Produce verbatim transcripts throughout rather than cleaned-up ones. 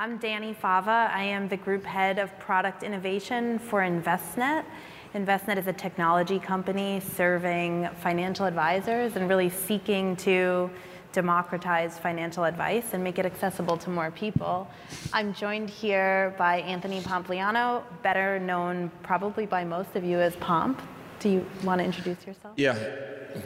I'm Danny Fava. I am the group head of product innovation for InvestNet. InvestNet is a technology company serving financial advisors and really seeking to democratize financial advice and make it accessible to more people. I'm joined here by Anthony Pompliano, better known probably by most of you as Pomp. Do you want to introduce yourself? Yeah.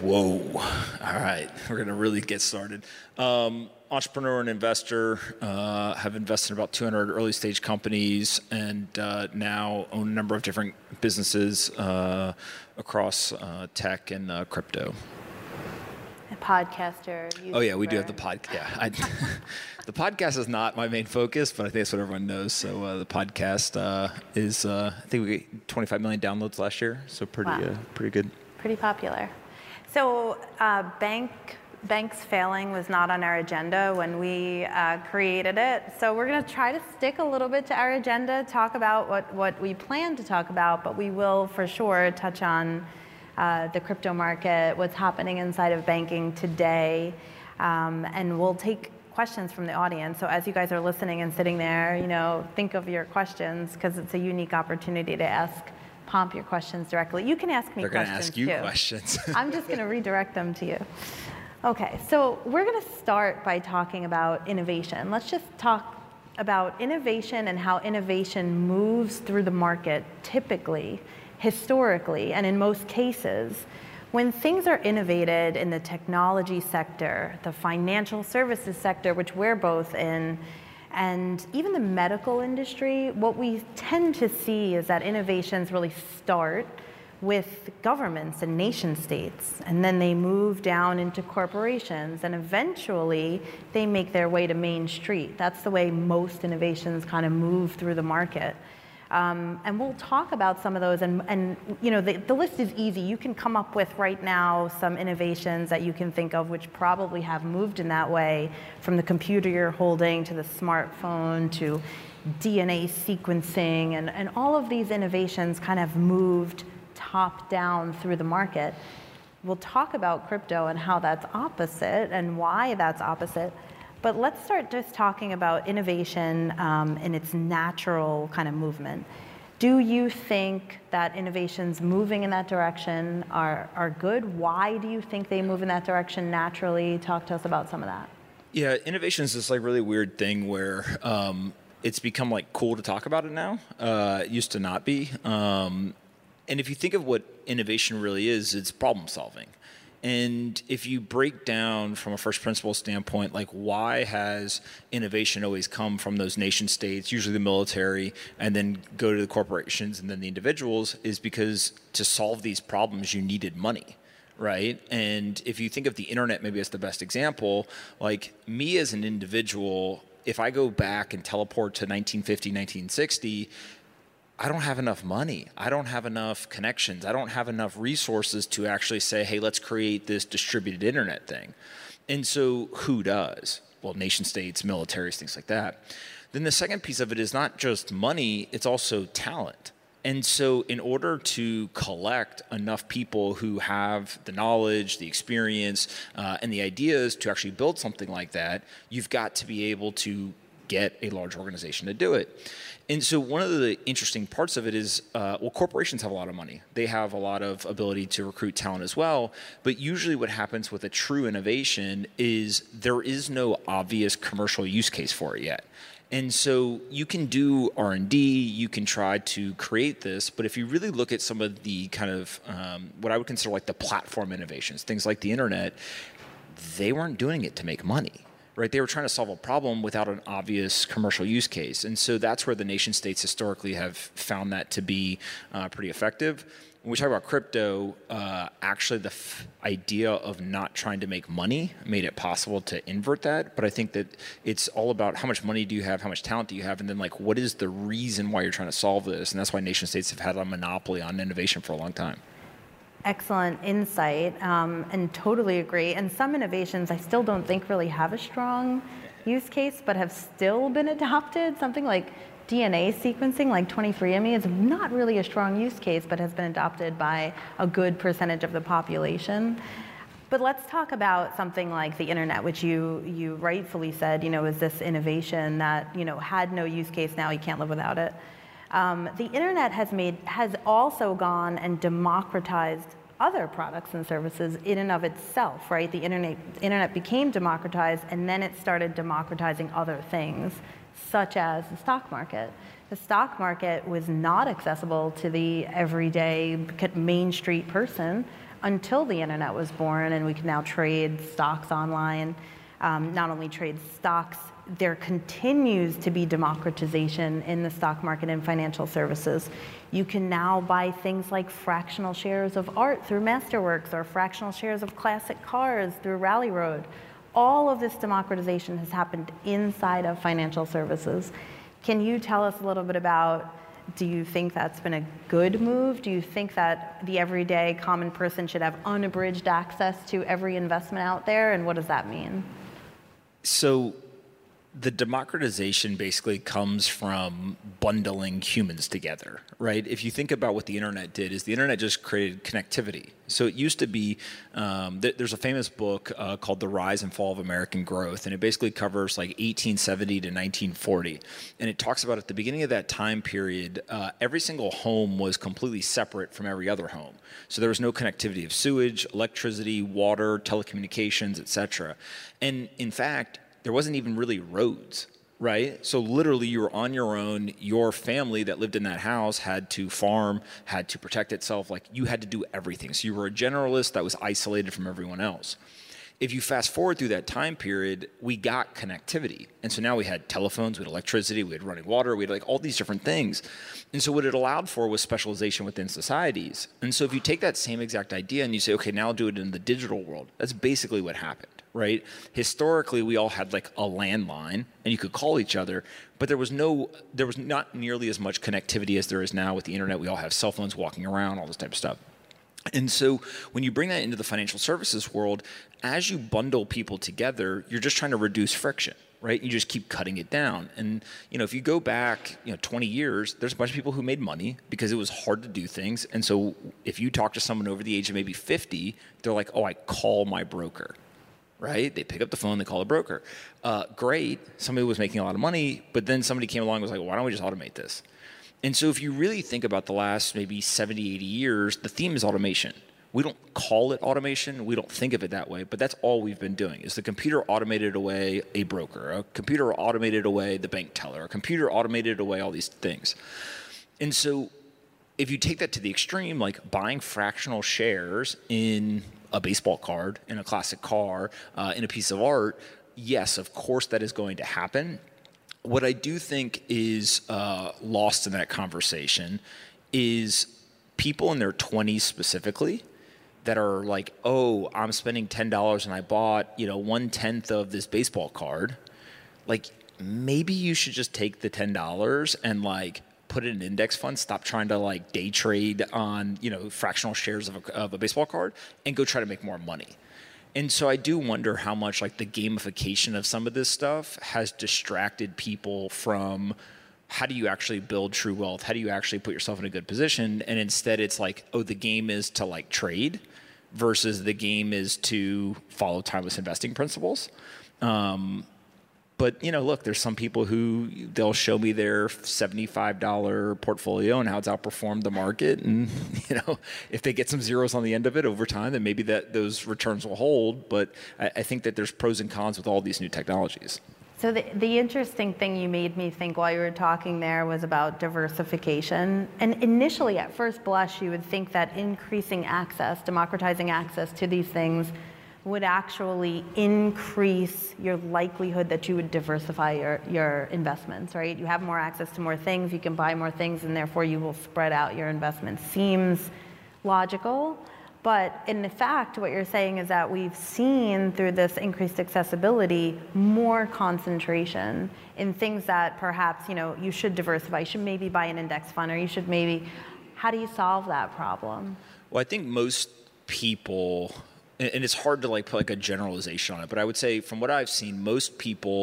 Whoa. All right. We're going to really get started. Um, entrepreneur and investor, uh, have invested in about two hundred early stage companies and uh, now own a number of different businesses uh, across uh, tech and uh, crypto. A podcaster. YouTuber. Oh, yeah, we do have the podcast. Yeah, I, the podcast is not my main focus, but I think that's what everyone knows. So uh, the podcast uh, is, uh, I think we got twenty-five million downloads last year. So pretty, wow. uh, pretty good. Pretty popular. So uh, bank... Banks failing was not on our agenda when we uh, created it. So we're going to try to stick a little bit to our agenda, talk about what, what we plan to talk about, but we will for sure touch on uh, the crypto market, what's happening inside of banking today, um, and we'll take questions from the audience. So as you guys are listening and sitting there, you know, think of your questions because it's a unique opportunity to ask Pomp your questions directly. You can ask me They're questions too. They're going to ask you too. questions. I'm just going to redirect them to you. Okay, so we're going to start by talking about innovation. Let's just talk about innovation and how innovation moves through the market typically, historically, and in most cases. When things are innovated in the technology sector, the financial services sector, which we're both in, and even the medical industry, what we tend to see is that innovations really start with governments and nation states, and then they move down into corporations, and eventually they make their way to Main Street. That's the way most innovations kind of move through the market. Um, and we'll talk about some of those, and, and you know, the, the list is easy. You can come up with right now some innovations that you can think of which probably have moved in that way, from the computer you're holding to the smartphone to D N A sequencing, and, and all of these innovations kind of moved top down through the market. We'll talk about crypto and how that's opposite and why that's opposite. But let's start just talking about innovation um, in its natural kind of movement. Do you think that innovations moving in that direction are, are good? Why do you think they move in that direction naturally? Talk to us about some of that. Yeah, innovation is this like really weird thing where um, it's become like cool to talk about it now. Uh, it used to not be. Um, And if you think of what innovation really is, it's problem solving. And if you break down from a first principle standpoint, like why has innovation always come from those nation states, usually the military, and then go to the corporations and then the individuals, is because to solve these problems, you needed money. Right? And if you think of the internet, maybe as the best example, like me as an individual, if I go back and teleport to nineteen fifty, nineteen sixty, I don't have enough money. I don't have enough connections. I don't have enough resources to actually say, hey, let's create this distributed internet thing. And so who does? Well, nation states, militaries, things like that. Then the second piece of it is not just money, it's also talent. And so in order to collect enough people who have the knowledge, the experience, uh, and the ideas to actually build something like that, you've got to be able to get a large organization to do it. And so one of the interesting parts of it is, uh, well, corporations have a lot of money. They have a lot of ability to recruit talent as well. But usually what happens with a true innovation is there is no obvious commercial use case for it yet. And so you can do R and D, you can try to create this, but if you really look at some of the kind of um, what I would consider like the platform innovations, things like the internet, they weren't doing it to make money. Right, they were trying to solve a problem without an obvious commercial use case. And so that's where the nation states historically have found that to be uh, pretty effective. When we talk about crypto, uh, actually the f idea of not trying to make money made it possible to invert that. But I think that it's all about how much money do you have, how much talent do you have, and then like what is the reason why you're trying to solve this? And that's why nation states have had a monopoly on innovation for a long time. Excellent insight, um, and totally agree. And some innovations I still don't think really have a strong use case, but have still been adopted. Something like D N A sequencing, like twenty-three and me, is not really a strong use case, but has been adopted by a good percentage of the population. But let's talk about something like the internet, which you you rightfully said, you know, is this innovation that, you know, had no use case, now you can't live without it. Um, the internet has made has also gone and democratized other products and services in and of itself, right? The internet internet became democratized, and then it started democratizing other things, such as the stock market. The stock market was not accessible to the everyday Main Street person until the internet was born, and we can now trade stocks online. Um, not only trade stocks, there continues to be democratization in the stock market and financial services. You can now buy things like fractional shares of art through Masterworks, or fractional shares of classic cars through Rally Road. All of this democratization has happened inside of financial services. Can you tell us a little bit about, do you think that's been a good move? Do you think that the everyday common person should have unabridged access to every investment out there, and what does that mean? So the democratization basically comes from bundling humans together, right? If you think about what the internet did, is the internet just created connectivity. So it used to be, um, th there's a famous book uh, called The Rise and Fall of American Growth, and it basically covers like eighteen seventy to nineteen forty. And it talks about at the beginning of that time period, uh, every single home was completely separate from every other home. So there was no connectivity of sewage, electricity, water, telecommunications, et cetera. And in fact, there wasn't even really roads, right? So literally you were on your own. Your family that lived in that house had to farm, had to protect itself. Like, you had to do everything. So you were a generalist that was isolated from everyone else. If you fast forward through that time period, we got connectivity. And so now we had telephones, we had electricity, we had running water, we had like all these different things. And so what it allowed for was specialization within societies. And so if you take that same exact idea and you say, okay, now do it in the digital world, that's basically what happened. Right? Historically, we all had like a landline, and you could call each other, but there was no, there was not nearly as much connectivity as there is now with the internet. We all have cell phones, walking around, all this type of stuff. And so when you bring that into the financial services world, as you bundle people together, you're just trying to reduce friction, right? You just keep cutting it down. And, you know, if you go back, you know, twenty years, there's a bunch of people who made money because it was hard to do things. And so if you talk to someone over the age of maybe fifty, they're like, oh, I call my broker. Right? They pick up the phone, they call a broker. Uh, great. Somebody was making a lot of money, but then somebody came along and was like, why don't we just automate this? And so if you really think about the last maybe seventy, eighty years, the theme is automation. We don't call it automation. We don't think of it that way, but that's all we've been doing is the computer automated away a broker, a computer automated away the bank teller, a computer automated away all these things. And so if you take that to the extreme, like buying fractional shares in a baseball card, in a classic car, uh, in a piece of art, yes, of course that is going to happen. What I do think is uh, lost in that conversation is people in their twenties specifically that are like, oh, I'm spending ten dollars and I bought, you know, one-tenth of this baseball card. Like, maybe you should just take the ten dollars and like put it in an index fund, stop trying to like day trade on, you know, fractional shares of a, of a baseball card, and go try to make more money. And so I do wonder how much like the gamification of some of this stuff has distracted people from how do you actually build true wealth? How do you actually put yourself in a good position? And instead it's like, oh, the game is to like trade versus the game is to follow timeless investing principles. Um, But, you know, look, there's some people who they'll show me their seventy-five dollar portfolio and how it's outperformed the market. And, you know, if they get some zeros on the end of it over time, then maybe that those returns will hold. But I, I think that there's pros and cons with all these new technologies. So the, the interesting thing you made me think while you were talking there was about diversification. And initially, at first blush, you would think that increasing access, democratizing access to these things would actually increase your likelihood that you would diversify your, your investments, right? You have more access to more things, you can buy more things, and therefore you will spread out your investments. Seems logical, but in fact, what you're saying is that we've seen through this increased accessibility, more concentration in things that perhaps, you know, you should diversify, you should maybe buy an index fund, or you should maybe, how do you solve that problem? Well, I think most people, and it's hard to like put like a generalization on it, but I would say from what I've seen, most people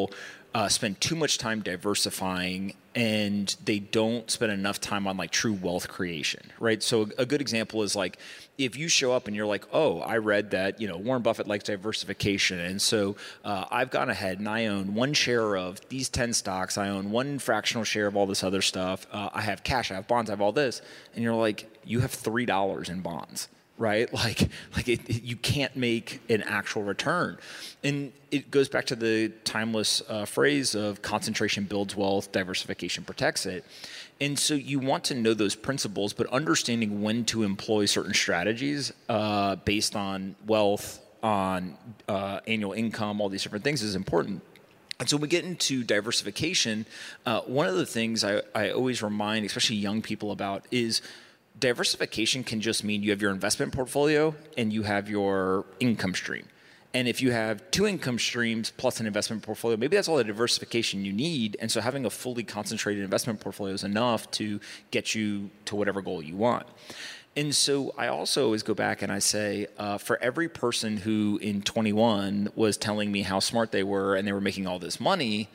uh, spend too much time diversifying, and they don't spend enough time on like true wealth creation, right? So a good example is like, if you show up and you're like, oh, I read that, you know, Warren Buffett likes diversification. And so uh, I've gone ahead and I own one share of these ten stocks. I own one fractional share of all this other stuff. Uh, I have cash, I have bonds, I have all this. And you're like, you have three dollars in bonds, right? Like, like it, it, you can't make an actual return. And it goes back to the timeless uh, phrase of concentration builds wealth, diversification protects it. And so you want to know those principles, but understanding when to employ certain strategies uh, based on wealth, on uh, annual income, all these different things is important. And so when we get into diversification, uh, one of the things I, I always remind, especially young people about, is diversification can just mean you have your investment portfolio and you have your income stream. And if you have two income streams plus an investment portfolio, maybe that's all the diversification you need. And so having a fully concentrated investment portfolio is enough to get you to whatever goal you want. And so I also always go back and I say, uh, for every person who in twenty-one was telling me how smart they were and they were making all this money,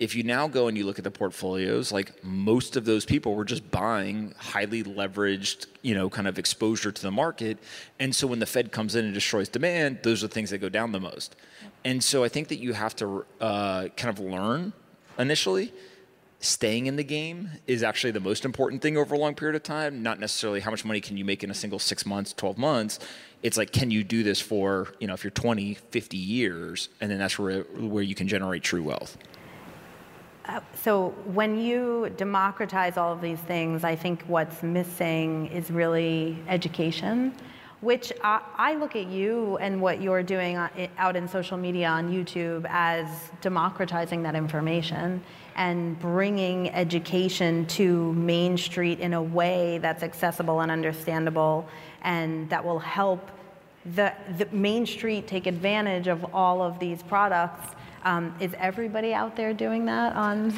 if you now go and you look at the portfolios, like most of those people were just buying highly leveraged, you know, kind of exposure to the market. And so when the Fed comes in and destroys demand, those are the things that go down the most. And so I think that you have to uh, kind of learn initially, staying in the game is actually the most important thing over a long period of time, not necessarily how much money can you make in a single six months, twelve months. It's like, can you do this for, you know, if you're twenty, fifty years, and then that's where, where you can generate true wealth. So when you democratize all of these things, I think what's missing is really education, which I, I look at you and what you're doing out in social media on YouTube as democratizing that information and bringing education to Main Street in a way that's accessible and understandable and that will help the, the Main Street take advantage of all of these products. Um, is everybody out there doing that on?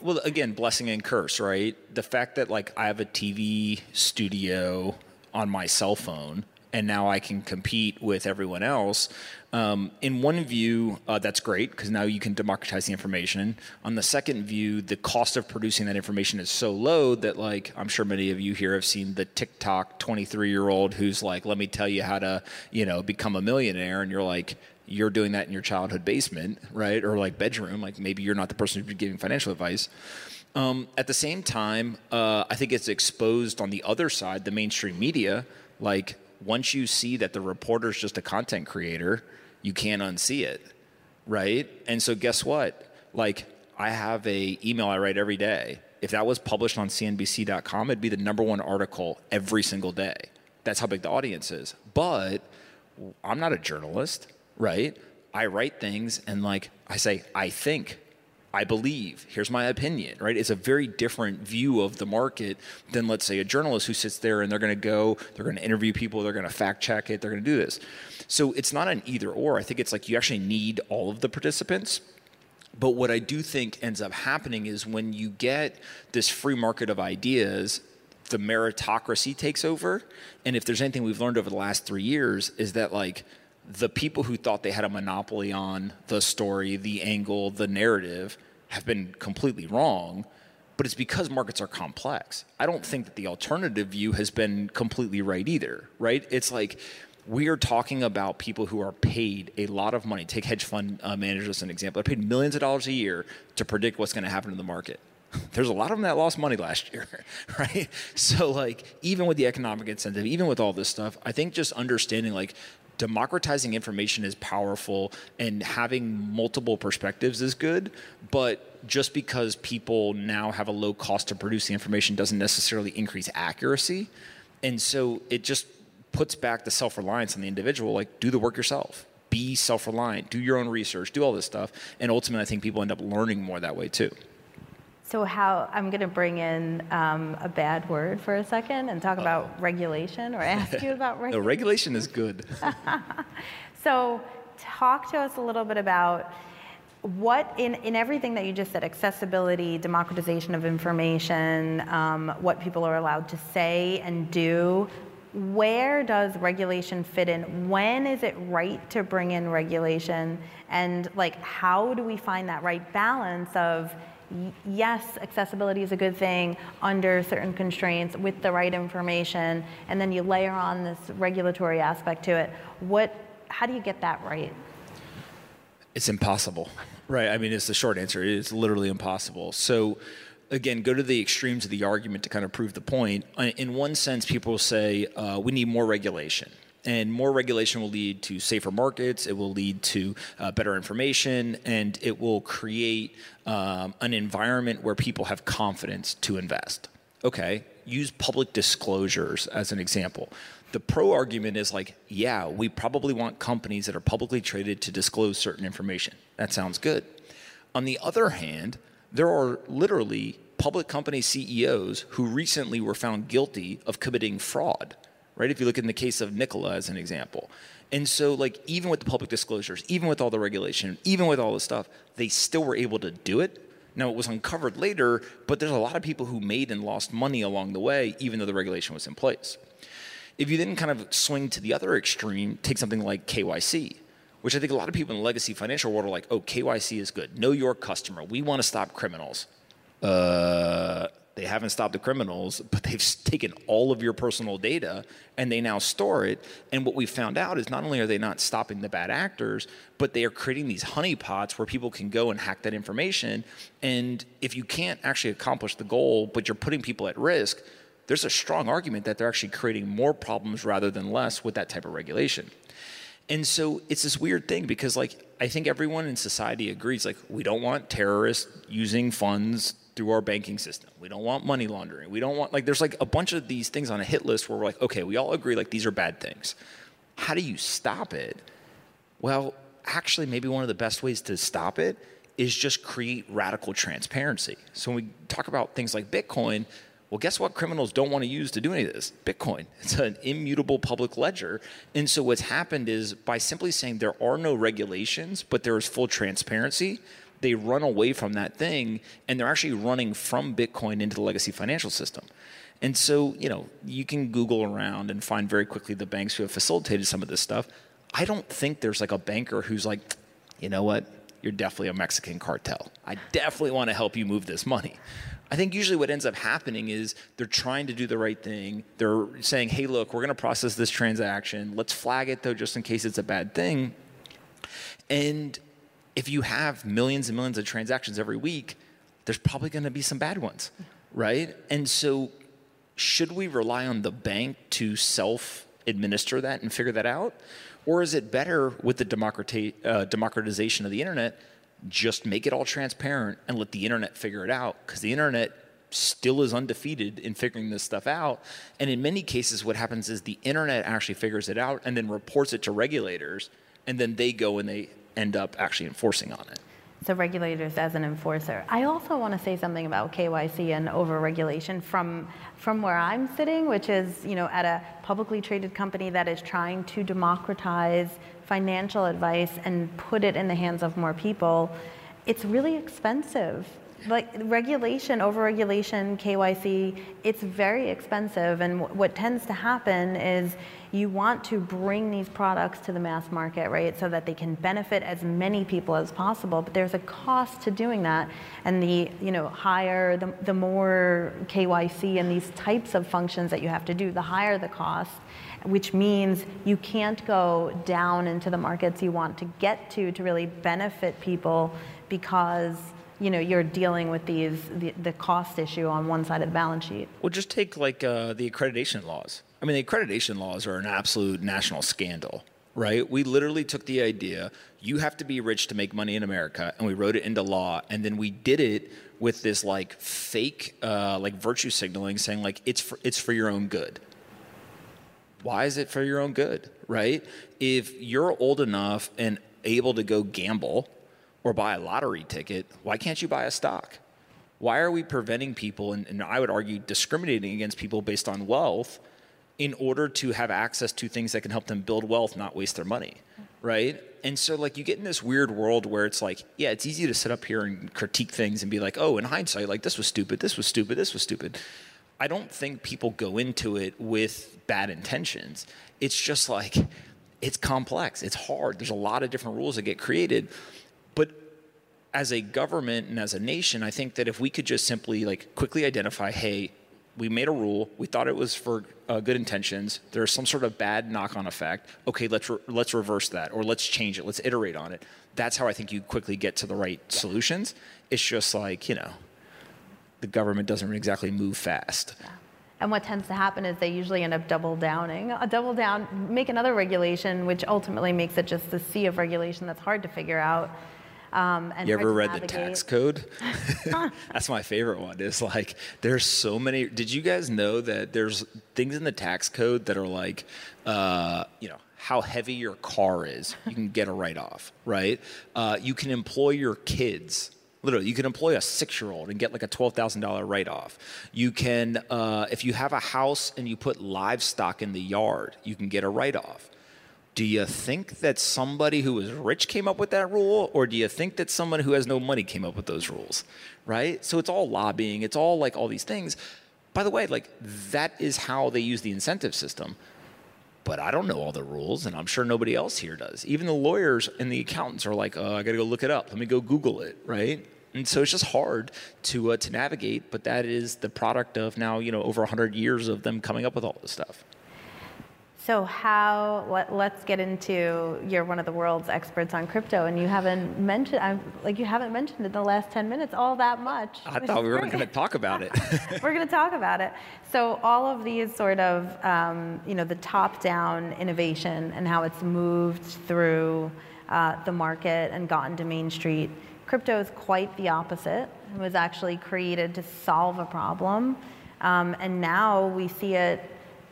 Well, again, blessing and curse, right? The fact that like I have a T V studio on my cell phone and now I can compete with everyone else. Um, in one view, uh, that's great because now you can democratize the information. On the second view, the cost of producing that information is so low that, like, I'm sure many of you here have seen the TikTok twenty-three-year-old who's like, let me tell you how to, you know, become a millionaire. And you're like, you're doing that in your childhood basement, right? Or like bedroom, like maybe you're not the person who's giving financial advice. Um, at the same time, uh, I think it's exposed on the other side, the mainstream media. Like once you see that the reporter's just a content creator, you can't unsee it, right? And so guess what? Like I have a email I write every day. If that was published on C N B C dot com, it'd be the number one article every single day. That's how big the audience is. But I'm not a journalist. Right? I write things and like I say, I think, I believe, here's my opinion, right? It's a very different view of the market than, let's say, a journalist who sits there and they're going to go, they're going to interview people, they're going to fact check it, they're going to do this. So it's not an either or. I think it's like you actually need all of the participants. But what I do think ends up happening is when you get this free market of ideas, the meritocracy takes over. And if there's anything we've learned over the last three years is that like, the people who thought they had a monopoly on the story, the angle, the narrative have been completely wrong, but it's because markets are complex. I don't think that the alternative view has been completely right either, right? It's like we are talking about people who are paid a lot of money. Take hedge fund uh, managers as an example. They're paid millions of dollars a year to predict what's going to happen to the market. There's a lot of them that lost money last year, right? So like even with the economic incentive, even with all this stuff, I think just understanding like democratizing information is powerful and having multiple perspectives is good, but just because people now have a low cost to produce the information doesn't necessarily increase accuracy. And so it just puts back the self-reliance on the individual, like do the work yourself, be self-reliant, do your own research, do all this stuff. And ultimately, I think people end up learning more that way too. So how, I'm going to bring in um, a bad word for a second and talk about uh, regulation or ask you about regulation. No, regulation is good. So talk to us a little bit about what in, in everything that you just said, accessibility, democratization of information, um, what people are allowed to say and do, where does regulation fit in? When is it right to bring in regulation? And like, how do we find that right balance of, yes, accessibility is a good thing under certain constraints with the right information, and then you layer on this regulatory aspect to it. What, how do you get that right? It's impossible, right? I mean, it's the short answer. It's literally impossible. So again, go to the extremes of the argument to kind of prove the point. In one sense, people say, uh, we need more regulation. And more regulation will lead to safer markets, it will lead to uh, better information, and it will create um, an environment where people have confidence to invest. Okay, use public disclosures as an example. The pro argument is like, yeah, we probably want companies that are publicly traded to disclose certain information. That sounds good. On the other hand, there are literally public company C E Os who recently were found guilty of committing fraud. Right? If you look in the case of Nikola as an example. And so like, even with the public disclosures, even with all the regulation, even with all the stuff, they still were able to do it. Now, it was uncovered later, but there's a lot of people who made and lost money along the way, even though the regulation was in place. If you then kind of swing to the other extreme, take something like K Y C, which I think a lot of people in the legacy financial world are like, oh, K Y C is good. Know your customer. We want to stop criminals. Uh... They haven't stopped the criminals, but they've taken all of your personal data and they now store it. And what we found out is not only are they not stopping the bad actors, but they are creating these honeypots where people can go and hack that information. And if you can't actually accomplish the goal, but you're putting people at risk, there's a strong argument that they're actually creating more problems rather than less with that type of regulation. And so it's this weird thing because like, I think everyone in society agrees, like, we don't want terrorists using funds through our banking system. We don't want money laundering. We don't want, like, there's like a bunch of these things on a hit list where we're like, okay, we all agree, like, these are bad things. How do you stop it? Well, actually, maybe one of the best ways to stop it is just create radical transparency. So when we talk about things like Bitcoin, well, guess what criminals don't want to use to do any of this? Bitcoin. It's an immutable public ledger. And so what's happened is by simply saying there are no regulations, but there is full transparency, they run away from that thing, and they're actually running from Bitcoin into the legacy financial system. And so, you know, you can Google around and find very quickly the banks who have facilitated some of this stuff. I don't think there's like a banker who's like, you know what, you're definitely a Mexican cartel. I definitely want to help you move this money. I think usually what ends up happening is they're trying to do the right thing. They're saying, hey, look, we're going to process this transaction. Let's flag it, though, just in case it's a bad thing. And if you have millions and millions of transactions every week, there's probably going to be some bad ones, right? And so should we rely on the bank to self-administer that and figure that out? Or is it better with the democrati- uh, democratization of the internet, just make it all transparent and let the internet figure it out? Because the internet still is undefeated in figuring this stuff out. And in many cases, what happens is the internet actually figures it out and then reports it to regulators, and then they go and they end up actually enforcing on it. So regulators as an enforcer. I also want to say something about K Y C and overregulation from from where I'm sitting, which is, you know, at a publicly traded company that is trying to democratize financial advice and put it in the hands of more people. It's really expensive. Like regulation, overregulation, K Y C, it's very expensive. And w- what tends to happen is you want to bring these products to the mass market, right, so that they can benefit as many people as possible. But there's a cost to doing that. And the, you know, higher, the, the more K Y C and these types of functions that you have to do, the higher the cost, which means you can't go down into the markets you want to get to to really benefit people because, you know, you're dealing with these the, the cost issue on one side of the balance sheet. Well, just take like uh, the accreditation laws. I mean, the accreditation laws are an absolute national scandal, right? We literally took the idea, you have to be rich to make money in America, and we wrote it into law, and then we did it with this like fake uh, like virtue signaling saying like, it's for, it's for your own good. Why is it for your own good, right? If you're old enough and able to go gamble, or buy a lottery ticket, why can't you buy a stock? Why are we preventing people, and, and I would argue discriminating against people based on wealth in order to have access to things that can help them build wealth, not waste their money, right? And so like you get in this weird world where it's like, yeah, it's easy to sit up here and critique things and be like, oh, in hindsight, like this was stupid, this was stupid, this was stupid. I don't think people go into it with bad intentions. It's just like, it's complex, it's hard. There's a lot of different rules that get created. But as a government and as a nation, I think that if we could just simply like quickly identify, hey, we made a rule, we thought it was for uh, good intentions, there's some sort of bad knock-on effect, okay, let's, re let's reverse that, or let's change it, let's iterate on it. That's how I think you quickly get to the right solutions. It's just like, you know, the government doesn't exactly move fast. Yeah. And what tends to happen is they usually end up double downing, a double down, make another regulation, which ultimately makes it just a sea of regulation that's hard to figure out. Um, and you ever read navigate. the tax code? That's my favorite one. It's like, there's so many. Did you guys know that there's things in the tax code that are like, uh, you know, how heavy your car is, you can get a write-off, right? Uh, you can employ your kids. Literally, you can employ a six-year-old and get like a twelve thousand dollar write-off. You can, uh, if you have a house and you put livestock in the yard, you can get a write-off. Do you think that somebody who is rich came up with that rule, or do you think that someone who has no money came up with those rules, right? So it's all lobbying. It's all like all these things. By the way, like that is how they use the incentive system. But I don't know all the rules, and I'm sure nobody else here does. Even the lawyers and the accountants are like, uh, I got to go look it up. Let me go Google it, right? And so it's just hard to, uh, to navigate, but that is the product of now, you know, over a hundred years of them coming up with all this stuff. So how, let, let's get into, you're one of the world's experts on crypto, and you haven't mentioned, I'm, like you haven't mentioned it in the last ten minutes all that much. I thought we were going to talk about it. We're going to talk about it. So all of these sort of, um, you know, the top-down innovation and how it's moved through uh, the market and gotten to Main Street, crypto is quite the opposite. It was actually created to solve a problem, um, and now we see it,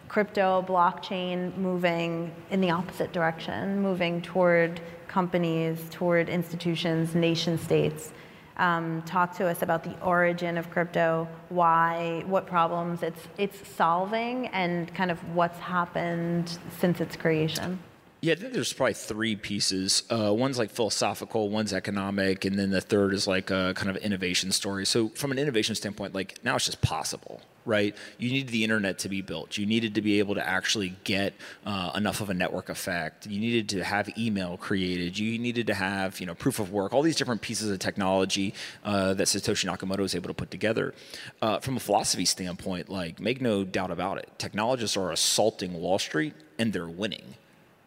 crypto, blockchain, moving in the opposite direction, moving toward companies, toward institutions, nation states. Um, talk to us about the origin of crypto, why, what problems it's, it's solving, and kind of what's happened since its creation. Yeah, I think there's probably three pieces. Uh, one's like philosophical, one's economic, and then the third is like a kind of innovation story. So from an innovation standpoint, like now it's just possible, right? You needed the internet to be built. You needed to be able to actually get uh, enough of a network effect. You needed to have email created. You needed to have, you know, proof of work, all these different pieces of technology uh, that Satoshi Nakamoto was able to put together. Uh, from a philosophy standpoint, like make no doubt about it, technologists are assaulting Wall Street and they're winning.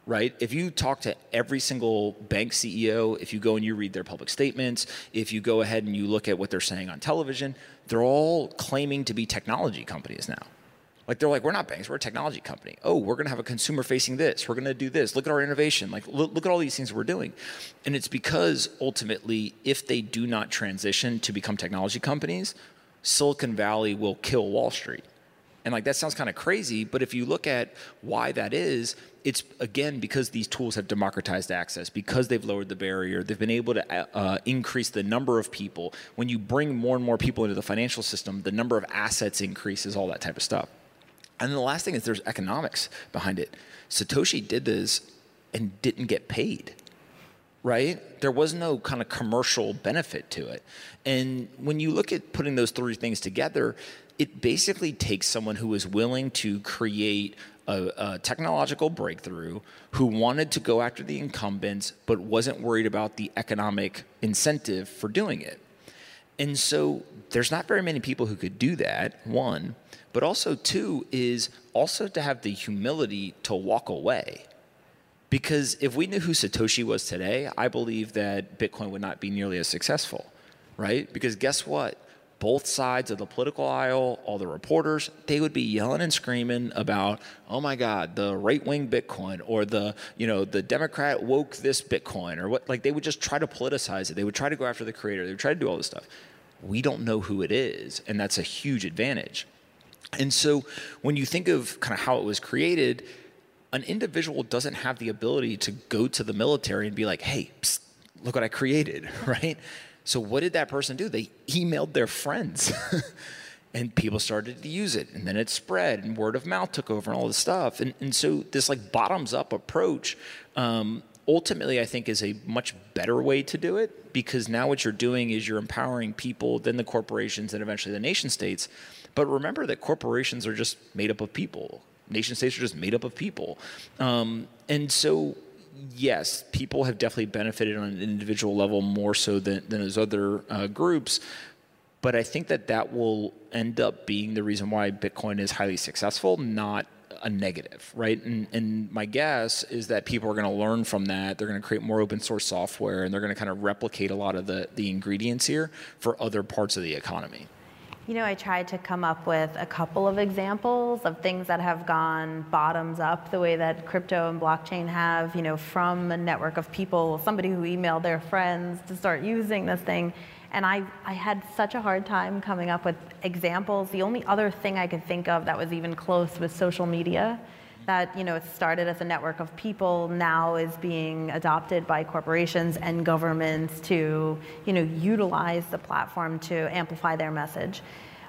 Right? If you talk to every single bank C E O, if you go and you read their public statements, if you go ahead and you look at what they're saying on television, they're all claiming to be technology companies now. Like they're like, we're not banks, we're a technology company. Oh, we're going to have a consumer facing this. We're going to do this. Look at our innovation. Like look, look at all these things we're doing. And it's because ultimately, if they do not transition to become technology companies, Silicon Valley will kill Wall Street. And like that sounds kind of crazy, but if you look at why that is, it's again because these tools have democratized access, because they've lowered the barrier, they've been able to uh, increase the number of people. When you bring more and more people into the financial system, the number of assets increases, all that type of stuff. And the last thing is there's economics behind it. Satoshi did this and didn't get paid. Right? There was no kind of commercial benefit to it. And when you look at putting those three things together, it basically takes someone who is willing to create a, a technological breakthrough, who wanted to go after the incumbents, but wasn't worried about the economic incentive for doing it. And so there's not very many people who could do that, one. But also, two, is also to have the humility to walk away. Because if we knew who Satoshi was today, I believe that Bitcoin would not be nearly as successful, right? Because guess what? Both sides of the political aisle, all the reporters, they would be yelling and screaming about, oh my God, the right-wing Bitcoin, or the, you know, the Democrat woke this Bitcoin, or what, like they would just try to politicize it. They would try to go after the creator. They would try to do all this stuff. We don't know who it is, and that's a huge advantage. And so when you think of kind of how it was created, an individual doesn't have the ability to go to the military and be like, hey, psst, look what I created, right? So what did that person do? They emailed their friends and people started to use it. And then it spread and word of mouth took over and all this stuff. And, and so this like bottoms up approach um, ultimately I think is a much better way to do it, because now what you're doing is you're empowering people, then the corporations, and eventually the nation states. But remember that corporations are just made up of people. Nation states are just made up of people. Um, and so, yes, people have definitely benefited on an individual level more so than, than those other uh, groups. But I think that that will end up being the reason why Bitcoin is highly successful, not a negative, right? And, and my guess is that people are going to learn from that. They're going to create more open source software, and they're going to kind of replicate a lot of the, the ingredients here for other parts of the economy. You know, I tried to come up with a couple of examples of things that have gone bottoms up the way that crypto and blockchain have, you know, from a network of people, somebody who emailed their friends to start using this thing. And I, I had such a hard time coming up with examples. The only other thing I could think of that was even close was social media, that, you know, it started as a network of people, now is being adopted by corporations and governments to, you know, utilize the platform to amplify their message.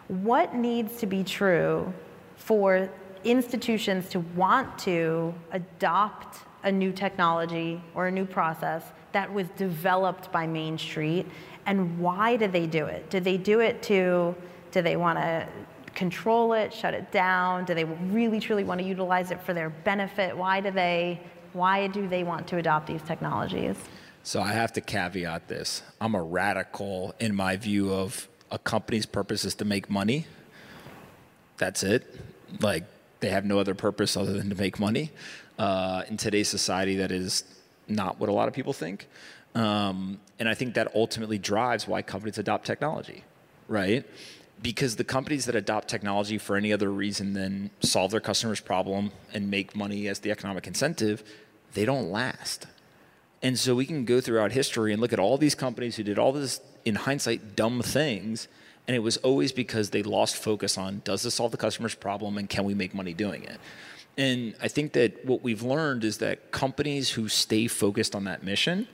What needs to be true for institutions to want to adopt a new technology or a new process that was developed by Main Street? And why did they do it? Did they do it to, do they want to control it, shut it down? Do they really, truly want to utilize it for their benefit? Why do they, why do they want to adopt these technologies? So I have to caveat this. I'm a radical in my view of a company's purpose is to make money. That's it. Like, they have no other purpose other than to make money. Uh, in today's society, that is not what a lot of people think. Um, and I think that ultimately drives why companies adopt technology, right? Because the companies that adopt technology for any other reason than solve their customers' problem and make money as the economic incentive, they don't last. And so we can go throughout history and look at all these companies who did all this, in hindsight, dumb things, and it was always because they lost focus on, does this solve the customer's problem and can we make money doing it? And I think that what we've learned is that companies who stay focused on that mission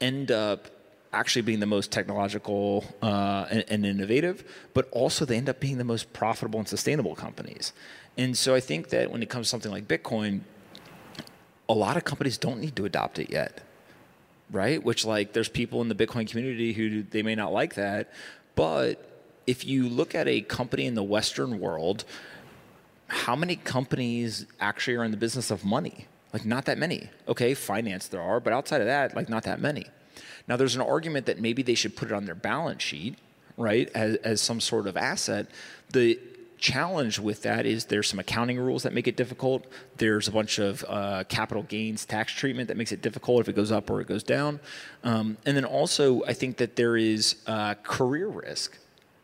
end up actually being the most technological uh, and, and innovative, but also they end up being the most profitable and sustainable companies. And so I think that when it comes to something like Bitcoin, a lot of companies don't need to adopt it yet, right? Which, like, there's people in the Bitcoin community who they may not like that, but if you look at a company in the Western world, how many companies actually are in the business of money? Like, not that many. Okay, finance there are, but outside of that, like, not that many. Now, there's an argument that maybe they should put it on their balance sheet, right, as, as some sort of asset. The challenge with that is there's some accounting rules that make it difficult. There's a bunch of uh, capital gains tax treatment that makes it difficult if it goes up or it goes down. Um, and then also, I think that there is uh, career risk,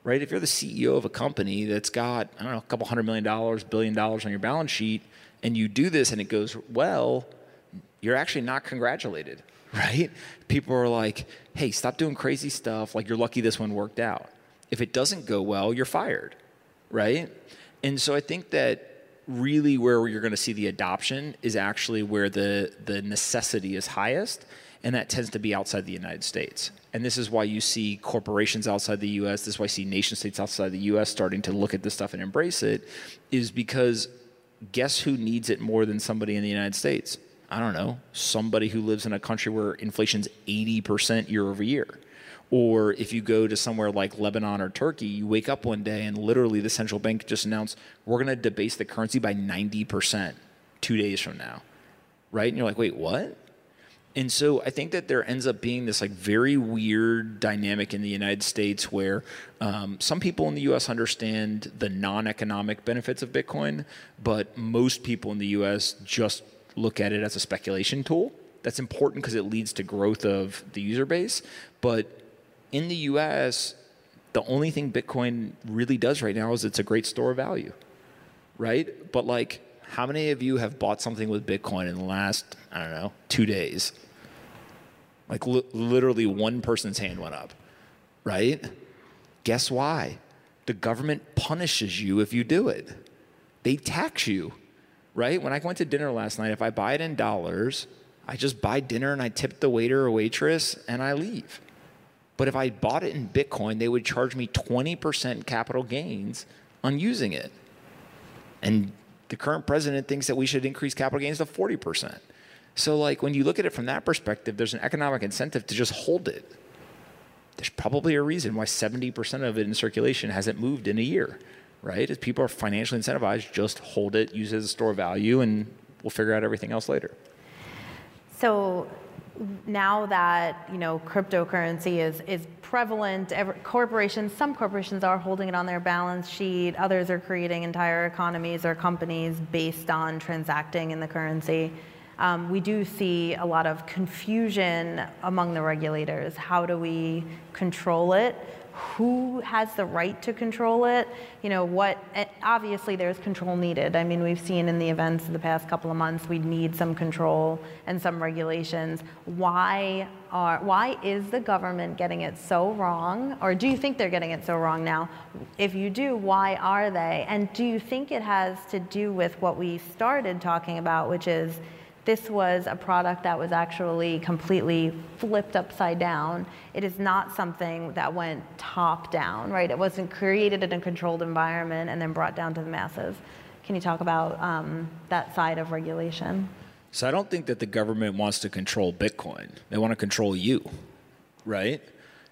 right? If you're the C E O of a company that's got, I don't know, a couple hundred million dollars, billion dollars on your balance sheet, and you do this and it goes well, you're actually not congratulated. Right? People are like, hey, stop doing crazy stuff. Like, you're lucky this one worked out. If it doesn't go well, you're fired. Right? And so I think that really where you're going to see the adoption is actually where the, the necessity is highest. And that tends to be outside the United States. And this is why you see corporations outside the U S. This is why you see nation states outside the U S starting to look at this stuff and embrace it, is because guess who needs it more than somebody in the United States? I don't know, somebody who lives in a country where inflation's eighty percent year over year. Or if you go to somewhere like Lebanon or Turkey, you wake up one day and literally the central bank just announced, we're gonna debase the currency by ninety percent two days from now, right? And you're like, wait, what? And so I think that there ends up being this like very weird dynamic in the United States where um, some people in the U S understand the non-economic benefits of Bitcoin, but most people in the U S just look at it as a speculation tool. That's important because it leads to growth of the user base. But in the U S, the only thing Bitcoin really does right now is it's a great store of value, right? But like, how many of you have bought something with Bitcoin in the last, I don't know, two days? Like li- literally one person's hand went up, right? Guess why? The government punishes you if you do it. They tax you. Right? When I went to dinner last night, if I buy it in dollars, I just buy dinner and I tip the waiter or waitress and I leave. But if I bought it in Bitcoin, they would charge me twenty percent capital gains on using it. And the current president thinks that we should increase capital gains to forty percent. So like when you look at it from that perspective, there's an economic incentive to just hold it. There's probably a reason why seventy percent of it in circulation hasn't moved in a year, right? If people are financially incentivized, just hold it, use it as a store of value, and we'll figure out everything else later. So now that, you know, cryptocurrency is, is prevalent, every, corporations, some corporations are holding it on their balance sheet, others are creating entire economies or companies based on transacting in the currency. Um, we do see a lot of confusion among the regulators. How do we control it? Who has the right to control it? You know, what, obviously there's control needed. I mean, we've seen in the events of the past couple of months, we need some control and some regulations. Why are, why is the government getting it so wrong? Or do you think they're getting it so wrong now? If you do, why are they? And do you think it has to do with what we started talking about, which is this was a product that was actually completely flipped upside down. It is not something that went top down, right? It wasn't created in a controlled environment and then brought down to the masses. Can you talk about um, that side of regulation? So I don't think that the government wants to control Bitcoin. They want to control you, right?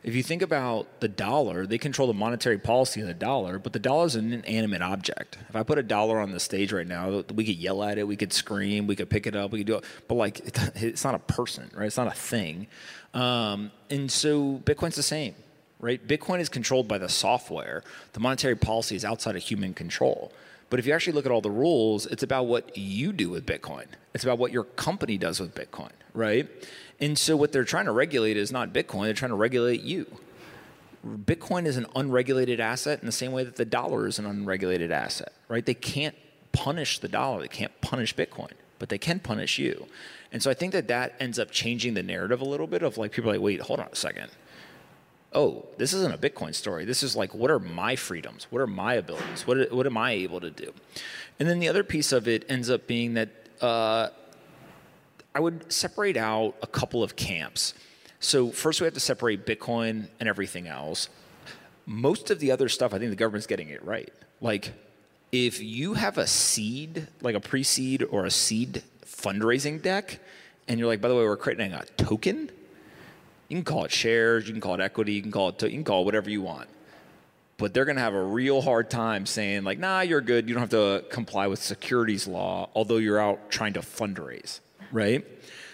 If you think about the dollar, they control the monetary policy of the dollar, but the dollar is an inanimate object. If I put a dollar on the stage right now, we could yell at it, we could scream, we could pick it up, we could do it. But like, it's not a person, right? It's not a thing. Um, and so Bitcoin's the same, right? Bitcoin is controlled by the software. The monetary policy is outside of human control. But if you actually look at all the rules, it's about what you do with Bitcoin. It's about what your company does with Bitcoin, right? And so what they're trying to regulate is not Bitcoin, they're trying to regulate you. Bitcoin is an unregulated asset in the same way that the dollar is an unregulated asset, right? They can't punish the dollar, they can't punish Bitcoin, but they can punish you. And so I think that that ends up changing the narrative a little bit of like, people are like, wait, hold on a second. Oh, this isn't a Bitcoin story. This is like, what are my freedoms? What are my abilities? What, what am I able to do? And then the other piece of it ends up being that uh, I would separate out a couple of camps. So first we have to separate Bitcoin and everything else. Most of the other stuff, I think the government's getting it right. Like if you have a seed, like a pre-seed or a seed fundraising deck, and you're like, by the way, we're creating a token. You can call it shares, you can call it equity, you can call it, you can call it whatever you want. But they're gonna have a real hard time saying like, nah, you're good, you don't have to comply with securities law, although you're out trying to fundraise, right?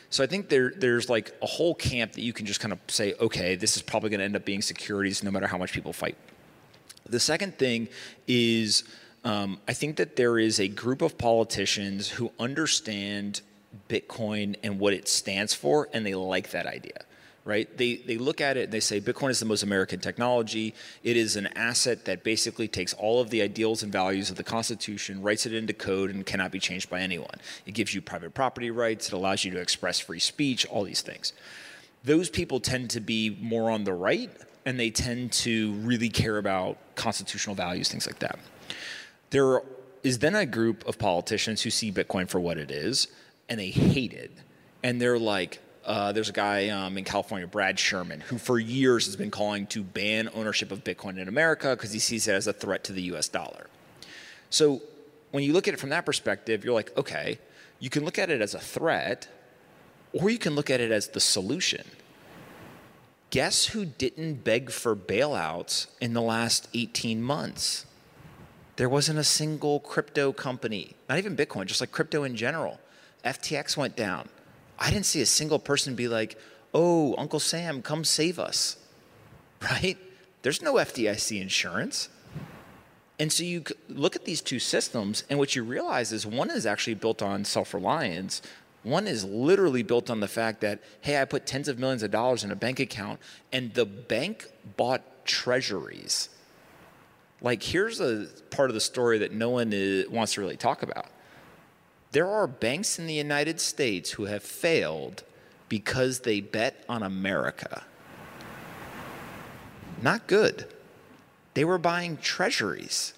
So I think there, there's like a whole camp that you can just kind of say, okay, this is probably gonna end up being securities no matter how much people fight. The second thing is, um, I think that there is a group of politicians who understand Bitcoin and what it stands for, and they like that idea. Right? They, they look at it and they say Bitcoin is the most American technology. It is an asset that basically takes all of the ideals and values of the Constitution, writes it into code, and cannot be changed by anyone. It gives you private property rights. It allows you to express free speech, all these things. Those people tend to be more on the right, and they tend to really care about constitutional values, things like that. There is then a group of politicians who see Bitcoin for what it is, and they hate it. And they're like, Uh, there's a guy um, in California, Brad Sherman, who for years has been calling to ban ownership of Bitcoin in America because he sees it as a threat to the U S dollar. So when you look at it from that perspective, you're like, okay, you can look at it as a threat or you can look at it as the solution. Guess who didn't beg for bailouts in the last eighteen months? There wasn't a single crypto company, not even Bitcoin, just like crypto in general. F T X went down. I didn't see a single person be like, oh, Uncle Sam, come save us, right? There's no F D I C insurance. And so you look at these two systems, and what you realize is one is actually built on self-reliance. One is literally built on the fact that, hey, I put tens of millions of dollars in a bank account, and the bank bought treasuries. Like, here's a part of the story that no one is, wants to really talk about. There are banks in the United States who have failed because they bet on America. Not good. They were buying treasuries.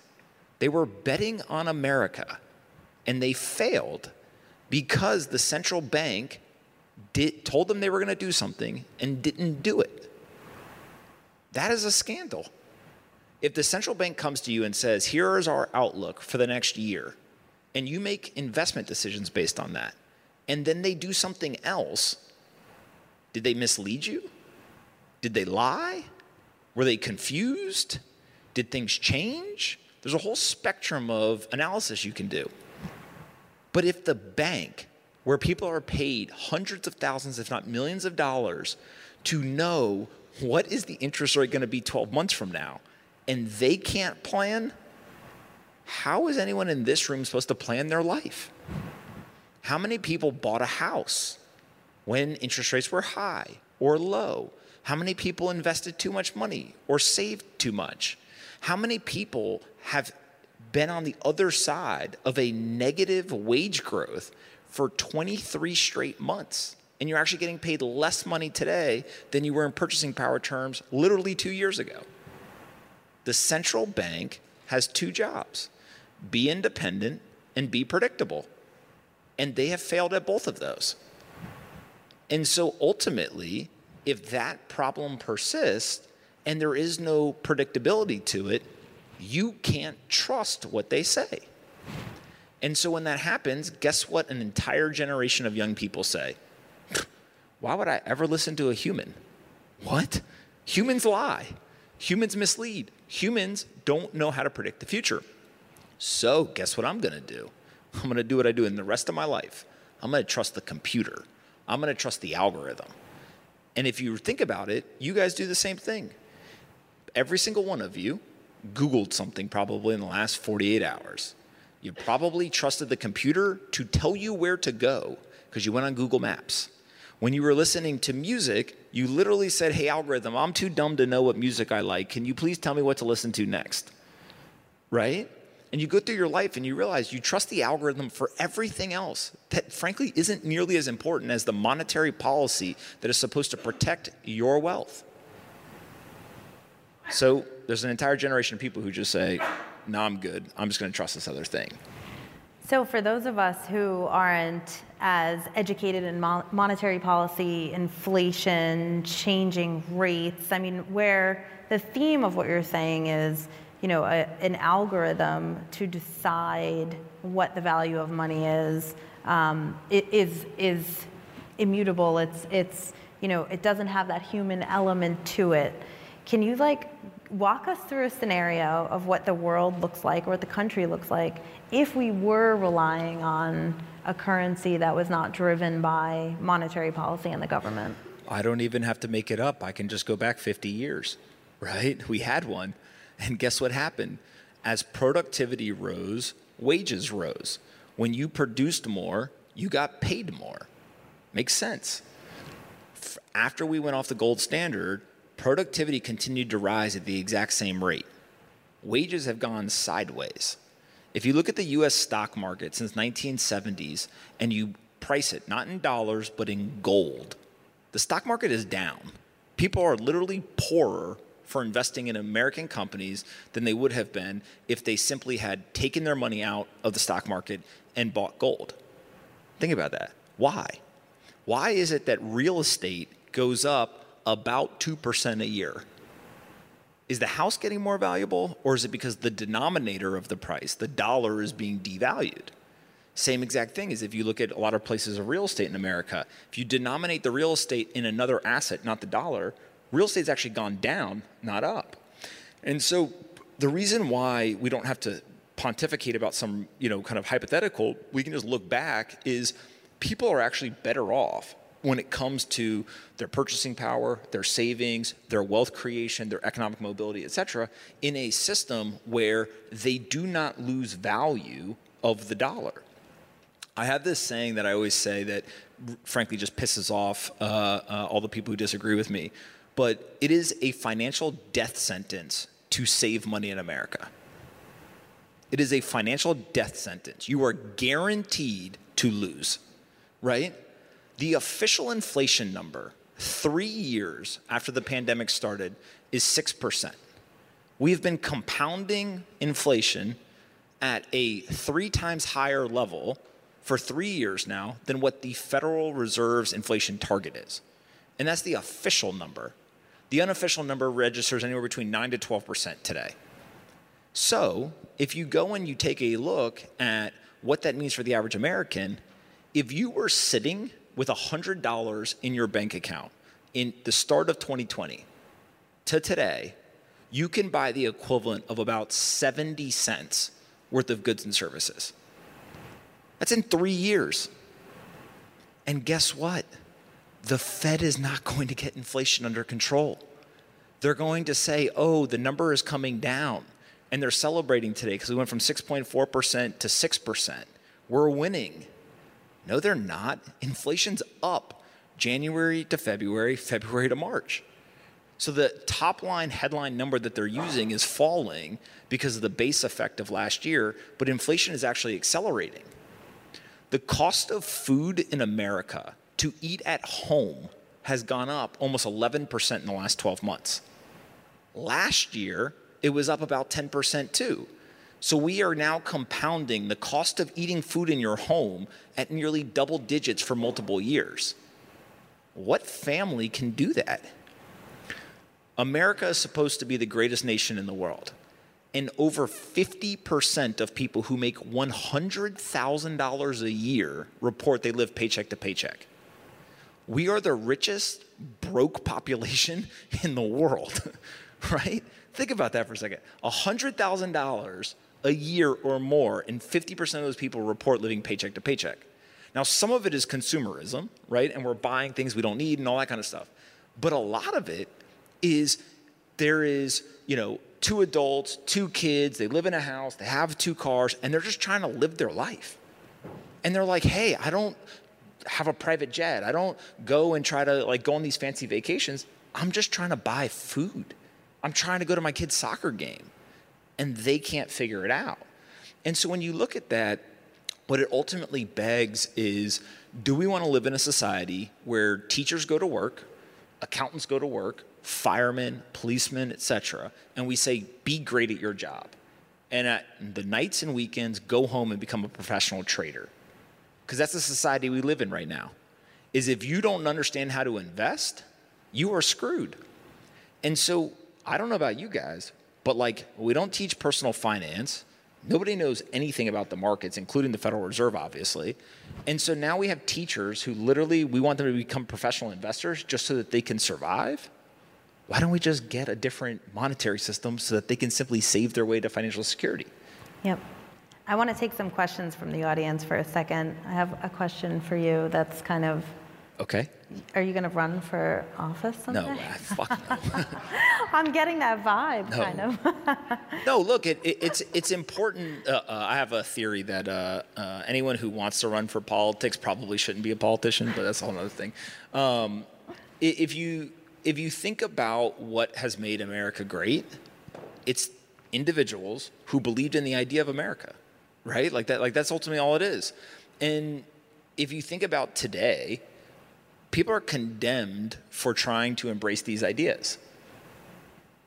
They were betting on America. And they failed because the central bank did, told them they were going to do something and didn't do it. That is a scandal. If the central bank comes to you and says, here is our outlook for the next year, and you make investment decisions based on that, and then they do something else, did they mislead you? Did they lie? Were they confused? Did things change? There's a whole spectrum of analysis you can do. But if the bank, where people are paid hundreds of thousands, if not millions of dollars, to know what is the interest rate going to be twelve months from now, and they can't plan, how is anyone in this room supposed to plan their life? How many people bought a house when interest rates were high or low? How many people invested too much money or saved too much? How many people have been on the other side of a negative wage growth for twenty-three straight months? And you're actually getting paid less money today than you were in purchasing power terms literally two years ago. The central bank has two jobs: be independent and be predictable. And they have failed at both of those. And so ultimately, if that problem persists and there is no predictability to it, you can't trust what they say. And so when that happens, guess what an entire generation of young people say? Why would I ever listen to a human? What? Humans lie. Humans mislead. Humans don't know how to predict the future. So guess what I'm going to do? I'm going to do what I do in the rest of my life. I'm going to trust the computer. I'm going to trust the algorithm. And if you think about it, you guys do the same thing. Every single one of you Googled something probably in the last forty-eight hours. You probably trusted the computer to tell you where to go because you went on Google Maps. When you were listening to music, you literally said, hey, algorithm, I'm too dumb to know what music I like. Can you please tell me what to listen to next? Right? And you go through your life and you realize you trust the algorithm for everything else that, frankly, isn't nearly as important as the monetary policy that is supposed to protect your wealth. So there's an entire generation of people who just say, no, I'm good. I'm just going to trust this other thing. So for those of us who aren't as educated in mo- monetary policy, inflation, changing rates, I mean, where the theme of what you're saying is, you know, a, an algorithm to decide what the value of money is, um, it is is immutable. It's it's you know, it doesn't have that human element to it. Can you like walk us through a scenario of what the world looks like or what the country looks like if we were relying on a currency that was not driven by monetary policy and the government? I don't even have to make it up. I can just go back fifty years, right? We had one. And guess what happened? As productivity rose, wages rose. When you produced more, you got paid more. Makes sense. After we went off the gold standard, productivity continued to rise at the exact same rate. Wages have gone sideways. If you look at the U S stock market since nineteen seventies and you price it, not in dollars, but in gold, the stock market is down. People are literally poorer for investing in American companies than they would have been if they simply had taken their money out of the stock market and bought gold. Think about that. Why? Why is it that real estate goes up about two percent a year? Is the house getting more valuable, or is it because the denominator of the price, the dollar, is being devalued? Same exact thing is if you look at a lot of places of real estate in America. If you denominate the real estate in another asset, not the dollar, real estate's actually gone down, not up. And so the reason why we don't have to pontificate about some, you know, kind of hypothetical, we can just look back, is people are actually better off when it comes to their purchasing power, their savings, their wealth creation, their economic mobility, et cetera, in a system where they do not lose value of the dollar. I have this saying that I always say that, frankly, just pisses off uh, uh, all the people who disagree with me. But it is a financial death sentence to save money in America. It is a financial death sentence. You are guaranteed to lose, right? The official inflation number three years after the pandemic started is six percent. We've been compounding inflation at a three times higher level for three years now than what the Federal Reserve's inflation target is. And that's the official number. The unofficial number registers anywhere between nine to twelve percent today. So if you go and you take a look at what that means for the average American, if you were sitting with one hundred dollars in your bank account in the start of twenty twenty to today, you can buy the equivalent of about seventy cents worth of goods and services. That's in three years. And guess what? The Fed is not going to get inflation under control. They're going to say, oh, the number is coming down. And they're celebrating today because we went from six point four percent to six percent. We're winning. No, they're not. Inflation's up January to February, February to March. So the top line headline number that they're using is falling because of the base effect of last year, but inflation is actually accelerating. The cost of food in America to eat at home has gone up almost eleven percent in the last twelve months. Last year, it was up about ten percent too. So we are now compounding the cost of eating food in your home at nearly double digits for multiple years. What family can do that? America is supposed to be the greatest nation in the world. And over fifty percent of people who make one hundred thousand dollars a year report they live paycheck to paycheck. We are the richest broke population in the world, right? Think about that for a second. one hundred thousand dollars a year or more, and fifty percent of those people report living paycheck to paycheck. Now, some of it is consumerism, right? And we're buying things we don't need and all that kind of stuff. But a lot of it is there is, you know, two adults, two kids, they live in a house, they have two cars, and they're just trying to live their life. And they're like, hey, I don't have a private jet. I don't go and try to like go on these fancy vacations. I'm just trying to buy food. I'm trying to go to my kid's soccer game. And they can't figure it out. And so when you look at that, what it ultimately begs is, do we want to live in a society where teachers go to work, accountants go to work, firemen, policemen, et cetera, and we say, be great at your job. And at the nights and weekends, go home and become a professional trader. Because that's the society we live in right now, is if you don't understand how to invest, you are screwed. And so I don't know about you guys, but like we don't teach personal finance. Nobody knows anything about the markets, including the Federal Reserve, obviously. And so now we have teachers who literally, we want them to become professional investors just so that they can survive. Why don't we just get a different monetary system so that they can simply save their way to financial security? Yep. I want to take some questions from the audience for a second. I have a question for you that's kind of... Okay. Are you going to run for office someday? No, I, fuck no. I'm getting that vibe, no. kind of. No, look, it, it, it's, it's important. Uh, uh, I have a theory that uh, uh, anyone who wants to run for politics probably shouldn't be a politician, but that's a whole other thing. Um, if you... If you think about what has made America great, it's individuals who believed in the idea of America, right? Like that, like that's ultimately all it is. And if you think about today, people are condemned for trying to embrace these ideas.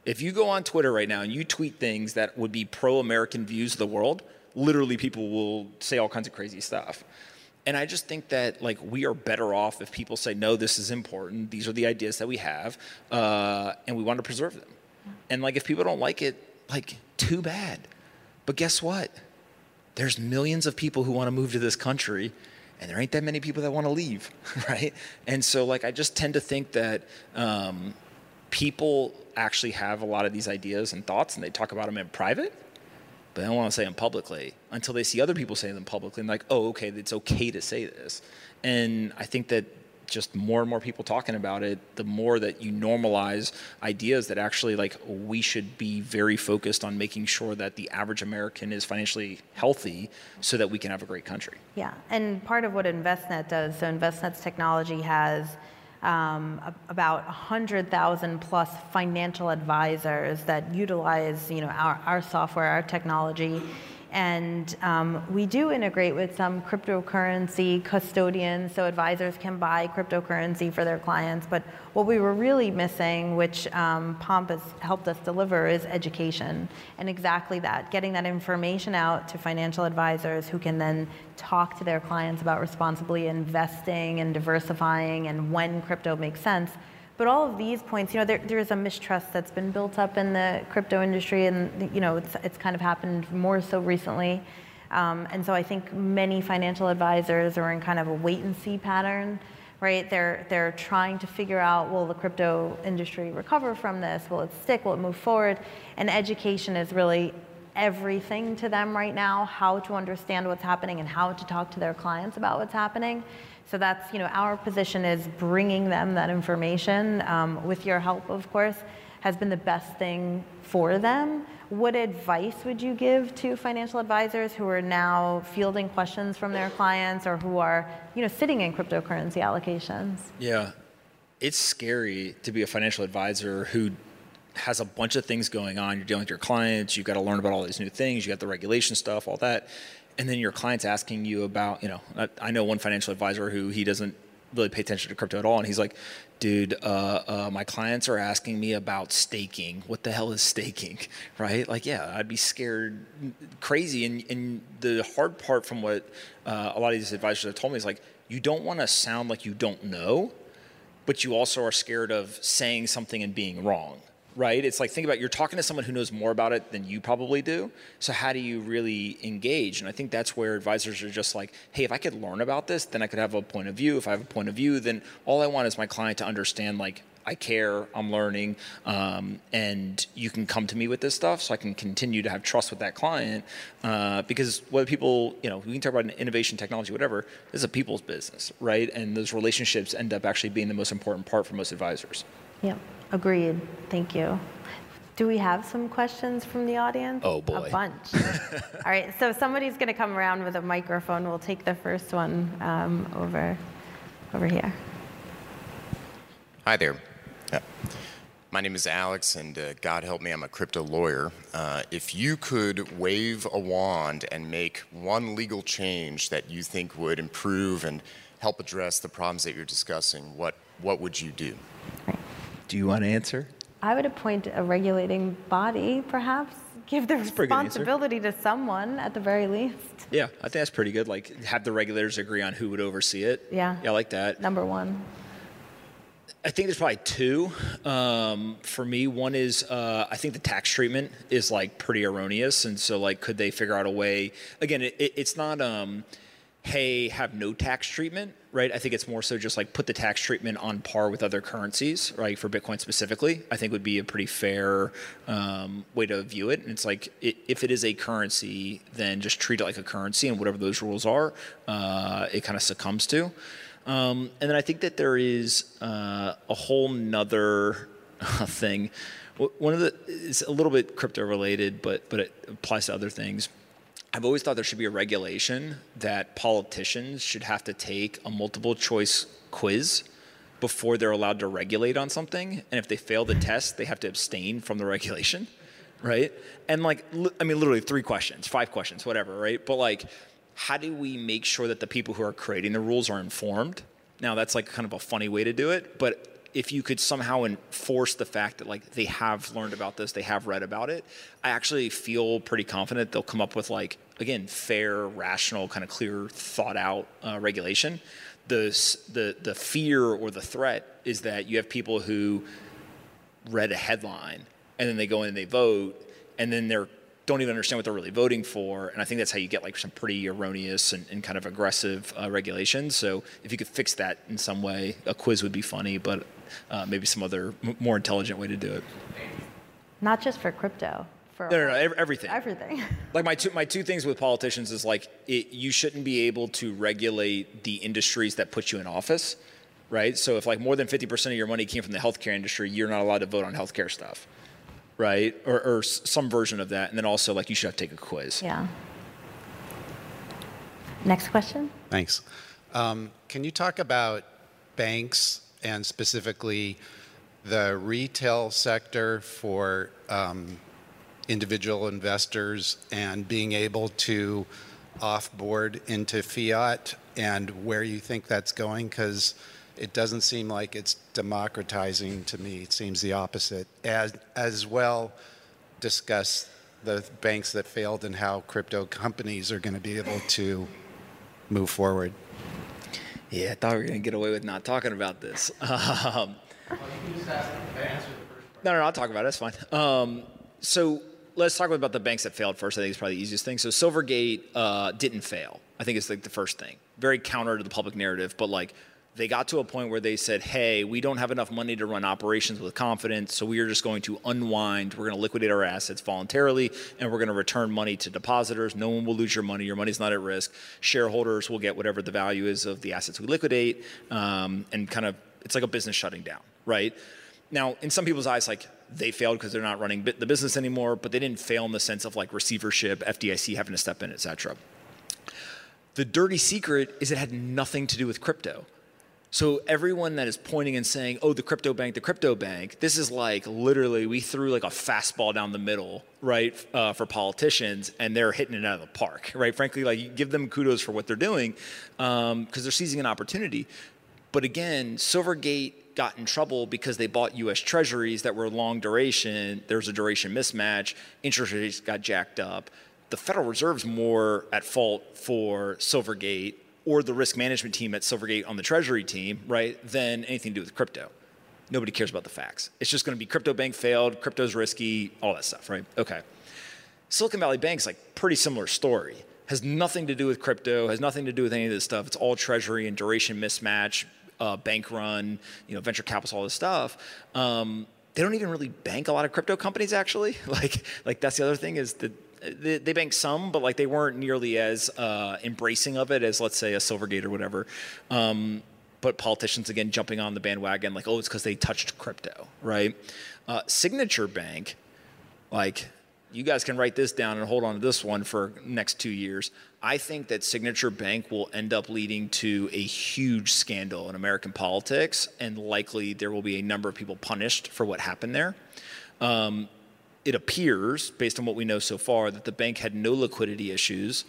If you go on Twitter right now and you tweet things that would be pro-American views of the world, literally people will say all kinds of crazy stuff. And I just think that like we are better off if people say, no, this is important. These are the ideas that we have, uh, and we want to preserve them. And like if people don't like it, like too bad. But guess what? There's millions of people who want to move to this country, and there ain't that many people that want to leave, right? And so like I just tend to think that um, people actually have a lot of these ideas and thoughts, and they talk about them in private. But they don't want to say them publicly until they see other people saying them publicly and like, oh, okay, it's okay to say this. And I think that just more and more people talking about it, the more that you normalize ideas that actually like we should be very focused on making sure that the average American is financially healthy so that we can have a great country. Yeah, and part of what InvestNet does, so InvestNet's technology has Um, about one hundred thousand plus financial advisors that utilize, you know, our, our software, our technology. And um, we do integrate with some cryptocurrency custodians, so advisors can buy cryptocurrency for their clients. But what we were really missing, which um, Pomp has helped us deliver, is education. And exactly that, getting that information out to financial advisors who can then talk to their clients about responsibly investing and diversifying and when crypto makes sense. But all of these points, you know, there, there is a mistrust that's been built up in the crypto industry, and you know, it's, it's kind of happened more so recently. Um, and so I think many financial advisors are in kind of a wait and see pattern, right? They're, they're trying to figure out, will the crypto industry recover from this? Will it stick? Will it move forward? And education is really everything to them right now, how to understand what's happening and how to talk to their clients about what's happening. So that's, you know, our position is bringing them that information, um, with your help, of course, has been the best thing for them. What advice would you give to financial advisors who are now fielding questions from their clients or who are, you know, sitting in cryptocurrency allocations? Yeah, it's scary to be a financial advisor who has a bunch of things going on. You're dealing with your clients, you've got to learn about all these new things, you got the regulation stuff, all that. And then your client's asking you about, you know, I, I know one financial advisor who he doesn't really pay attention to crypto at all. And he's like, dude, uh, uh, my clients are asking me about staking. What the hell is staking, right? Like, yeah, I'd be scared crazy. And, and the hard part from what uh, a lot of these advisors have told me is like, you don't want to sound like you don't know, but you also are scared of saying something and being wrong, right? It's like, think about, you're talking to someone who knows more about it than you probably do. So how do you really engage? And I think that's where advisors are just like, hey, if I could learn about this, then I could have a point of view. If I have a point of view, then all I want is my client to understand, like, I care, I'm learning, um, and you can come to me with this stuff so I can continue to have trust with that client. Uh, because whether people, you know, we can talk about innovation, technology, whatever, this is a people's business, right? And those relationships end up actually being the most important part for most advisors. Yeah. Agreed. Thank you. Do we have some questions from the audience? Oh, boy. A bunch. All right. So somebody's going to come around with a microphone. We'll take the first one um, over over here. Hi there. Yeah. My name is Alex, and uh, God help me, I'm a crypto lawyer. Uh, if you could wave a wand and make one legal change that you think would improve and help address the problems that you're discussing, what, what would you do? Do you want to answer? I would appoint a regulating body, perhaps. Give the responsibility to someone, at the very least. Yeah, I think that's pretty good. Like, have the regulators agree on who would oversee it. Yeah. Yeah, I like that. Number one. I think there's probably two. Um, for me, one is uh, I think the tax treatment is, like, pretty erroneous. And so, like, could they figure out a way? Again, it, it, it's not... Um, hey, have no tax treatment, right? I think it's more so just like put the tax treatment on par with other currencies, right? For Bitcoin specifically, I think would be a pretty fair um, way to view it. And it's like, it, if it is a currency, then just treat it like a currency, and whatever those rules are, uh, it kind of succumbs to. Um, and then I think that there is uh, a whole nother thing. One of the, it's a little bit crypto related, but, but it applies to other things. I've always thought there should be a regulation that politicians should have to take a multiple choice quiz before they're allowed to regulate on something. And if they fail the test, they have to abstain from the regulation, right? And like, I mean, literally three questions, five questions, whatever, right? But like, how do we make sure that the people who are creating the rules are informed? Now that's like kind of a funny way to do it, but if you could somehow enforce the fact that like they have learned about this, they have read about it, I actually feel pretty confident they'll come up with like, again, fair, rational, kind of clear, thought out uh, regulation. The, the, the fear or the threat is that you have people who read a headline and then they go in and they vote and then they're don't even understand what they're really voting for. And I think that's how you get like some pretty erroneous and, and kind of aggressive uh, regulations. So if you could fix that in some way, a quiz would be funny, but uh, maybe some other m more intelligent way to do it. Not just for crypto. For no, no, no, ev everything. Everything. Like my two, my two things with politicians is like, it, you shouldn't be able to regulate the industries that put you in office, right? So if like more than fifty percent of your money came from the healthcare industry, you're not allowed to vote on healthcare stuff. Right? Or, or some version of that. And then also, like, you should have to take a quiz. Yeah. Next question. Thanks. Um, can you talk about banks and specifically the retail sector for um, individual investors and being able to offboard into fiat and where you think that's going? Because it doesn't seem like it's democratizing to me. It seems the opposite. As, as well, discuss the banks that failed and how crypto companies are going to be able to move forward. Yeah, I thought we were going to get away with not talking about this. Um, no, no, I'll talk about it. It's fine. Um, so let's talk about the banks that failed first. I think it's probably the easiest thing. So Silvergate uh, didn't fail. I think it's like the first thing. Very counter to the public narrative, but like they got to a point where they said, hey, we don't have enough money to run operations with confidence, so we are just going to unwind. We're going to liquidate our assets voluntarily, and we're going to return money to depositors. No one will lose your money. Your money's not at risk. Shareholders will get whatever the value is of the assets we liquidate, um, and kind of it's like a business shutting down, right? Now, in some people's eyes, like they failed because they're not running the business anymore, but they didn't fail in the sense of like receivership, F D I C having to step in, et cetera. The dirty secret is it had nothing to do with crypto. So everyone that is pointing and saying, oh, the crypto bank, the crypto bank, this is like literally we threw like a fastball down the middle, right, uh, for politicians, and they're hitting it out of the park, right? Frankly, like you give them kudos for what they're doing because um, they're seizing an opportunity. But again, Silvergate got in trouble because they bought U S treasuries that were long duration. There was a duration mismatch. Interest rates got jacked up. The Federal Reserve's more at fault for Silvergate or the risk management team at Silvergate on the treasury team, right, than anything to do with crypto. Nobody cares about the facts. It's just going to be crypto bank failed, crypto's risky, all that stuff, right? Okay. Silicon Valley Bank's like pretty similar story. Has nothing to do with crypto, has nothing to do with any of this stuff. It's all treasury and duration mismatch, uh, bank run, you know, venture capital, all this stuff. Um, they don't even really bank a lot of crypto companies, actually. Like, like that's the other thing is that they bank some, but like they weren't nearly as uh, embracing of it as, let's say, a Silvergate or whatever. Um, but politicians, again, jumping on the bandwagon, like, oh, it's because they touched crypto, right? Uh, Signature Bank, like, you guys can write this down and hold on to this one for next two years. I think that Signature Bank will end up leading to a huge scandal in American politics, and likely there will be a number of people punished for what happened there. Um, It appears, based on what we know so far, that the bank had no liquidity issues.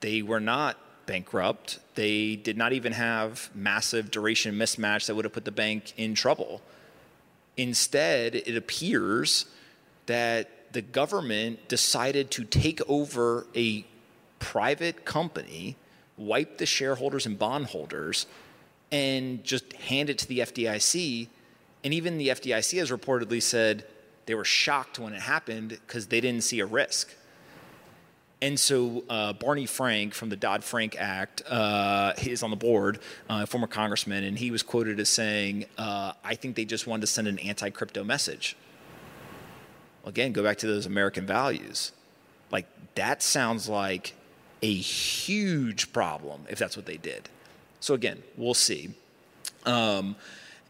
They were not bankrupt. They did not even have massive duration mismatch that would have put the bank in trouble. Instead, it appears that the government decided to take over a private company, wipe the shareholders and bondholders, and just hand it to the F D I C. And even the F D I C has reportedly said, they were shocked when it happened because they didn't see a risk. And so uh, Barney Frank from the Dodd-Frank Act uh, is on the board, uh, former congressman, and he was quoted as saying, uh, I think they just wanted to send an anti-crypto message. Again, go back to those American values. Like that sounds like a huge problem if that's what they did. So again, we'll see. Um,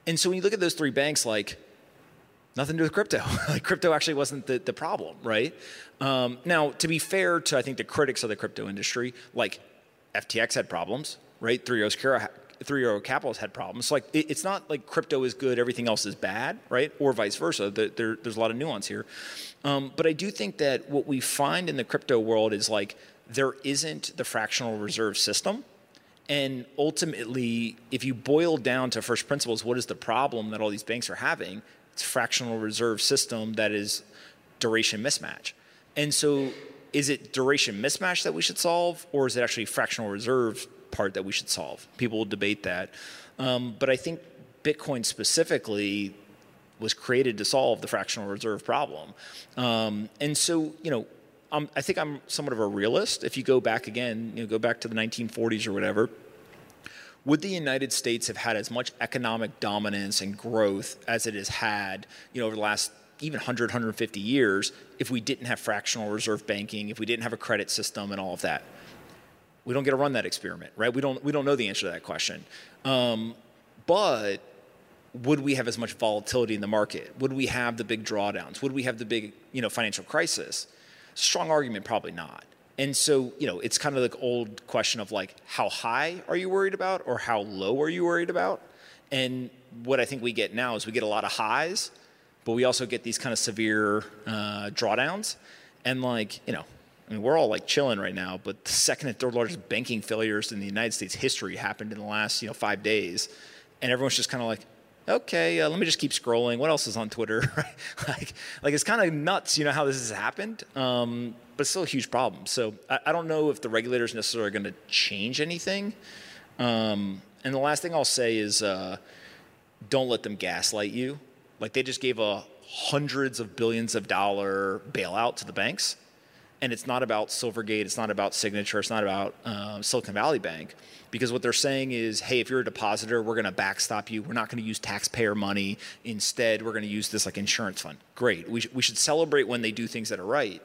and so when you look at those three banks, like, nothing to do with crypto. Like crypto actually wasn't the, the problem, right? Um, now, to be fair to, I think, the critics of the crypto industry, like F T X had problems, right? Three Arrows, Three Arrows Capital had problems. So like, it, it's not like crypto is good, everything else is bad, right? Or vice versa. The, there, there's a lot of nuance here. Um, but I do think that what we find in the crypto world is like there isn't the fractional reserve system. And ultimately, if you boil down to first principles, what is the problem that all these banks are having? Fractional reserve system that is duration mismatch. And so is it duration mismatch that we should solve, or is it actually fractional reserve part that we should solve? People will debate that. Um, but I think Bitcoin specifically was created to solve the fractional reserve problem. Um, and so, you know, I'm, I think I'm somewhat of a realist. If you go back again, you know, go back to the nineteen forties or whatever, would the United States have had as much economic dominance and growth as it has had, you know, over the last even one hundred, one hundred fifty years if we didn't have fractional reserve banking, if we didn't have a credit system and all of that? We don't get to run that experiment, right? We don't, we don't know the answer to that question. Um, but would we have as much volatility in the market? Would we have the big drawdowns? Would we have the big, you know, financial crisis? Strong argument, probably not. And so, you know, it's kind of the old question of like, how high are you worried about or how low are you worried about? And what I think we get now is we get a lot of highs, but we also get these kind of severe uh, drawdowns. And like, you know, I mean, we're all like chilling right now, but the second and third largest banking failures in the United States history happened in the last, you know, five days. And everyone's just kind of like, okay, uh, let me just keep scrolling. What else is on Twitter? like, like it's kind of nuts, you know, how this has happened, um, but it's still a huge problem. So I, I don't know if the regulators necessarily are going to change anything. Um, and the last thing I'll say is uh, don't let them gaslight you. Like they just gave a hundreds of billions of dollar bailout to the banks. And it's not about Silvergate, it's not about Signature, it's not about uh, Silicon Valley Bank, because what they're saying is, hey, if you're a depositor, we're going to backstop you. We're not going to use taxpayer money. Instead, we're going to use this like insurance fund. Great. We, sh we should celebrate when they do things that are right.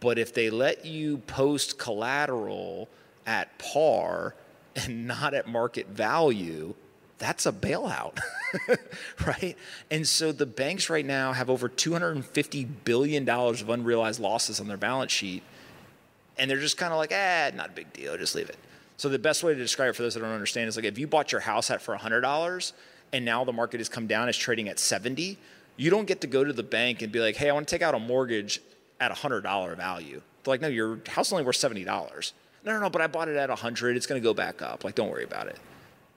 But if they let you post collateral at par and not at market value, that's a bailout, right? And so the banks right now have over two hundred fifty billion dollars of unrealized losses on their balance sheet. And they're just kind of like, eh, not a big deal, just leave it. So the best way to describe it for those that don't understand is like, if you bought your house at for one hundred dollars and now the market has come down, it's trading at seventy, you don't get to go to the bank and be like, hey, I want to take out a mortgage at one hundred dollar value. They're like, no, your house is only worth seventy dollars. No, no, no, but I bought it at one hundred, it's going to go back up. Like, don't worry about it.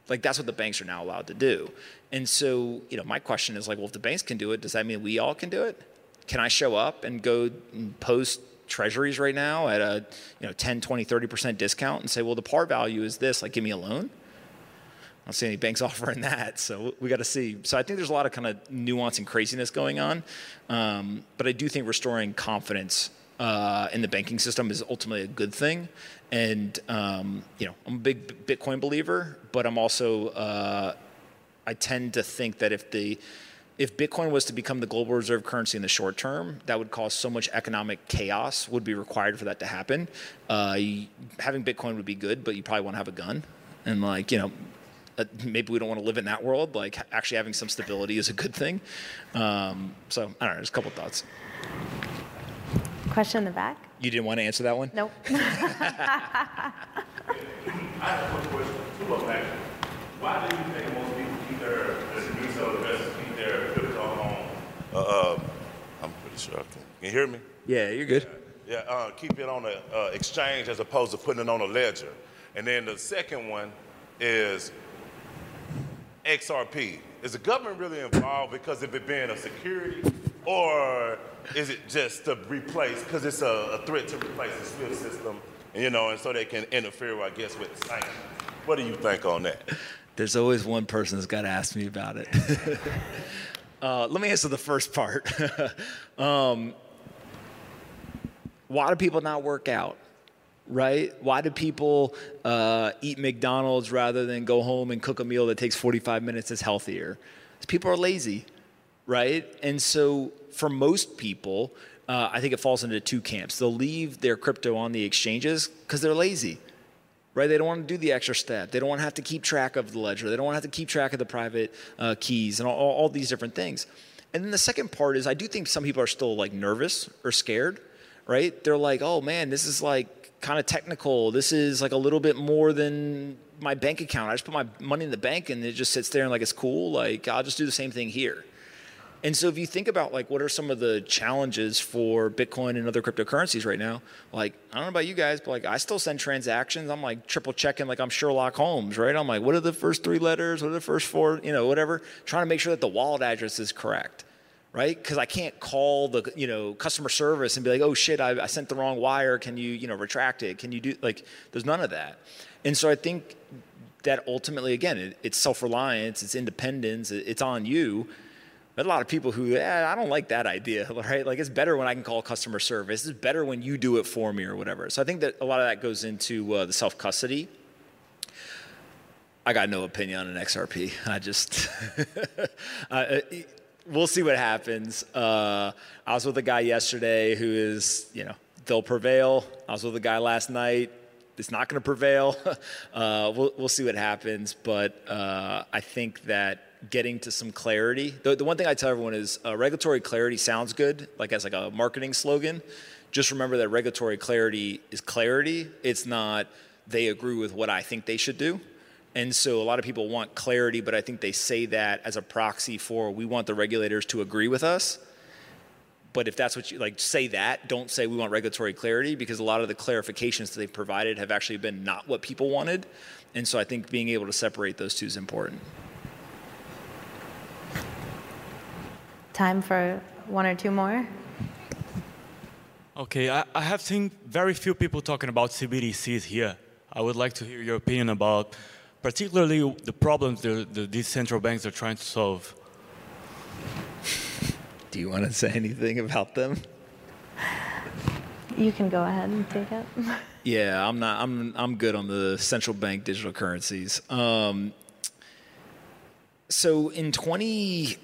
Like, that's what the banks are now allowed to do. And so, you know, my question is like, well, if the banks can do it, does that mean we all can do it? Can I show up and go and post treasuries right now at a, you know, ten, twenty, thirty percent discount and say, well, the par value is this, like, give me a loan? I don't see any banks offering that. So we got to see. So I think there's a lot of kind of nuance and craziness going on. Um, but I do think restoring confidence Uh, in the banking system is ultimately a good thing. And, um, you know, I'm a big Bitcoin believer, but I'm also, uh, I tend to think that if the, if Bitcoin was to become the global reserve currency in the short term, that would cause so much economic chaos would be required for that to happen. Uh, having Bitcoin would be good, but you probably won't have a gun. And like, you know, Uh, maybe we don't want to live in that world. Like, actually having some stability is a good thing. Um, so I don't know, just a couple of thoughts. Question in the back? You didn't want to answer that one? Nope. I have one question. Two of them. Why do you think most people keep their retail investors keep their crypto home? Uh, um, I'm pretty sure I can. Can you hear me? Yeah, you're good. Yeah, yeah uh, keep it on the uh, exchange as opposed to putting it on a ledger. And then the second one is X R P. Is the government really involved because of it being a security, or is it just to replace, because it's a, a threat to replace the SWIFT system, you know, and so they can interfere, I guess, with the sanctions? What do you think on that? There's always one person that's got to ask me about it. uh, let me answer the first part. um, why do people not work out? Right? Why do people uh, eat McDonald's rather than go home and cook a meal that takes forty-five minutes that's healthier? Because people are lazy, right? And so for most people, uh, I think it falls into two camps. They'll leave their crypto on the exchanges because they're lazy, right? They don't want to do the extra step. They don't want to have to keep track of the ledger. They don't want to have to keep track of the private uh, keys and all, all these different things. And then the second part is, I do think some people are still like nervous or scared, right? They're like, oh man, this is like kind of technical. This is like a little bit more than my bank account. I just put my money in the bank and it just sits there and like, it's cool. Like, I'll just do the same thing here. And so if you think about like, what are some of the challenges for Bitcoin and other cryptocurrencies right now? Like, I don't know about you guys, but like, I still send transactions. I'm like triple checking, like I'm Sherlock Holmes, right? I'm like, what are the first three letters? What are the first four, you know, whatever, trying to make sure that the wallet address is correct. Right? Because I can't call the, you know, customer service and be like, oh shit, I, I sent the wrong wire. Can you, you know, retract it? Can you do, like, there's none of that. And so I think that ultimately, again, it, it's self-reliance, it's independence, it, it's on you. But a lot of people who, eh, I don't like that idea, right? Like, it's better when I can call customer service. It's better when you do it for me or whatever. So I think that a lot of that goes into uh, the self-custody. I got no opinion on an X R P. I just... I, I, We'll see what happens. Uh, I was with a guy yesterday who is, you know, they'll prevail. I was with a guy last night. It's not going to prevail. uh, we'll, we'll see what happens. But uh, I think that getting to some clarity, the, the one thing I tell everyone is uh, regulatory clarity sounds good, like as like a marketing slogan. Just remember that regulatory clarity is clarity. It's not they agree with what I think they should do. And so a lot of people want clarity, but I think they say that as a proxy for we want the regulators to agree with us. But if that's what you, like, say that, don't say we want regulatory clarity, because a lot of the clarifications that they've provided have actually been not what people wanted. And so I think being able to separate those two is important. Time for one or two more. Okay, I, I have seen very few people talking about C B D Cs here. I would like to hear your opinion about particularly the problems the, the, these central banks are trying to solve. Do you want to say anything about them? You can go ahead and take it. Yeah, I'm not. I'm I'm good on the central bank digital currencies. Um, so in twenty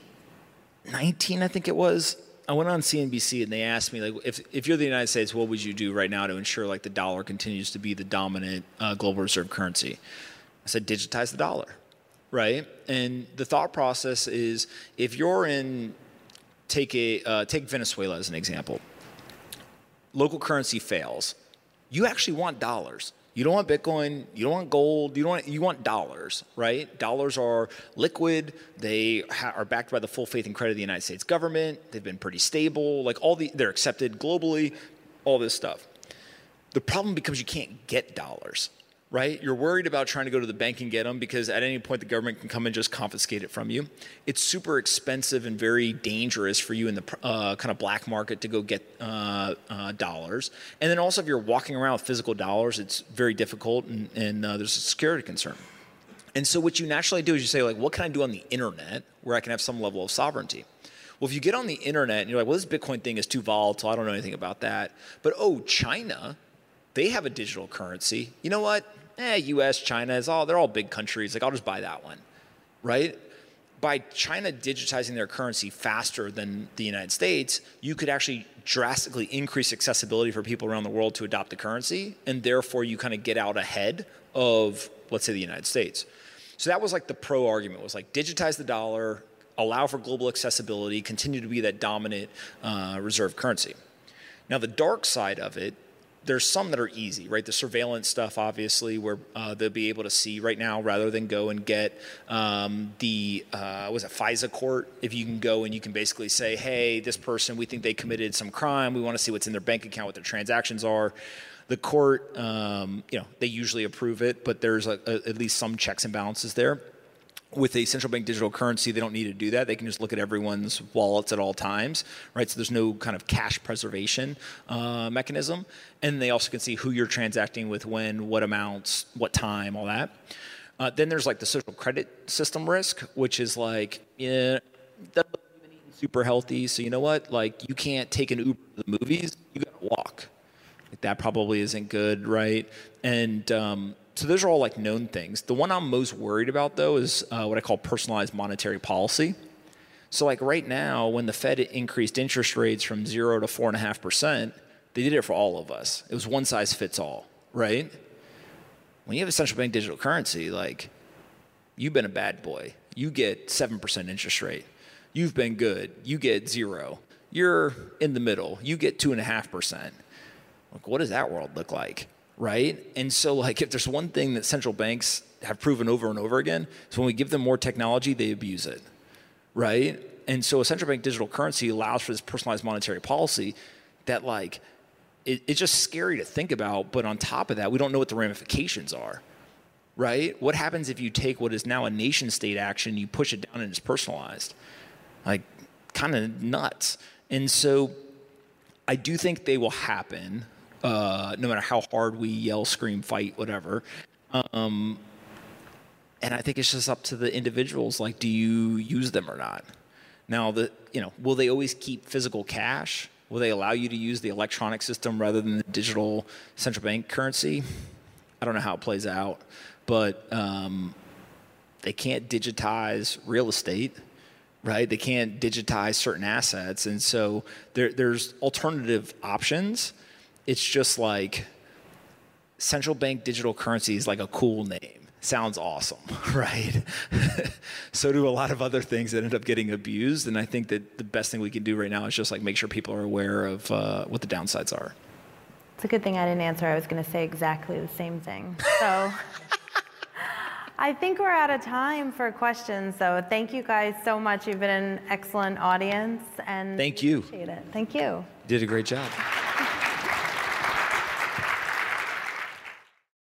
nineteen, I think it was, I went on C N B C and they asked me, like, if if you're the United States, what would you do right now to ensure like the dollar continues to be the dominant uh, global reserve currency? I said, digitize the dollar, right? And the thought process is, if you're in, take a uh, take Venezuela as an example. Local currency fails. You actually want dollars. You don't want Bitcoin. You don't want gold. You don't want, you want dollars, right? Dollars are liquid. They ha are backed by the full faith and credit of the United States government. They've been pretty stable. Like all the, they're accepted globally. All this stuff. The problem becomes you can't get dollars, right? You're worried about trying to go to the bank and get them because at any point the government can come and just confiscate it from you. It's super expensive and very dangerous for you in the uh, kind of black market to go get uh, uh, dollars. And then also if you're walking around with physical dollars, it's very difficult and, and uh, there's a security concern. And so what you naturally do is you say, like, what can I do on the internet where I can have some level of sovereignty? Well, if you get on the internet and you're like, well, this Bitcoin thing is too volatile. I don't know anything about that. But, oh, China, they have a digital currency. You know what? Eh, U S, China, is all, they're all big countries. Like, I'll just buy that one, right? By China digitizing their currency faster than the United States, you could actually drastically increase accessibility for people around the world to adopt the currency, and therefore you kind of get out ahead of, let's say, the United States. So that was like the pro argument, was like digitize the dollar, allow for global accessibility, continue to be that dominant uh, reserve currency. Now, the dark side of it, there's some that are easy, right? The surveillance stuff, obviously, where uh, they'll be able to see right now, rather than go and get um, the, uh, was it FISA court? If you can go and you can basically say, hey, this person, we think they committed some crime. We want to see what's in their bank account, what their transactions are. The court, um, you know, they usually approve it, but there's a, a, at least some checks and balances there. With a central bank digital currency, they don't need to do that. They can just look at everyone's wallets at all times, right? So there's no kind of cash preservation uh, mechanism. And they also can see who you're transacting with, when, what amounts, what time, all that. Uh, then there's like the social credit system risk, which is like, yeah, that's super healthy. So you know what? Like, you can't take an Uber to the movies. You got to walk. Like, that probably isn't good, right? And um, so those are all like known things. The one I'm most worried about, though, is uh, what I call personalized monetary policy. So like right now, when the Fed increased interest rates from zero to four and a half percent, they did it for all of us. It was one size fits all, right? When you have a central bank digital currency, like, you've been a bad boy. You get seven percent interest rate. You've been good. You get zero. You're in the middle. You get two and a half percent. Like, what does that world look like? Right? And so, like, if there's one thing that central banks have proven over and over again, is when we give them more technology, they abuse it, right? And so a central bank digital currency allows for this personalized monetary policy that, like, it, it's just scary to think about. But on top of that, we don't know what the ramifications are, right? What happens if you take what is now a nation state action, you push it down, and it's personalized? Like, kind of nuts. And so I do think they will happen. Uh, no matter how hard we yell, scream, fight, whatever. Um, and I think it's just up to the individuals, like, do you use them or not? Now, the, you know, will they always keep physical cash? Will they allow you to use the electronic system rather than the digital central bank currency? I don't know how it plays out, but um, they can't digitize real estate, right? They can't digitize certain assets. And so there, there's alternative options. It's just like, central bank digital currency is like a cool name. Sounds awesome, right? So do a lot of other things that end up getting abused. And I think that the best thing we can do right now is just like make sure people are aware of uh, what the downsides are. It's a good thing I didn't answer. I was going to say exactly the same thing. So I think we're out of time for questions. So thank you guys so much. You've been an excellent audience. And thank you. Appreciate it. Thank you. You did a great job.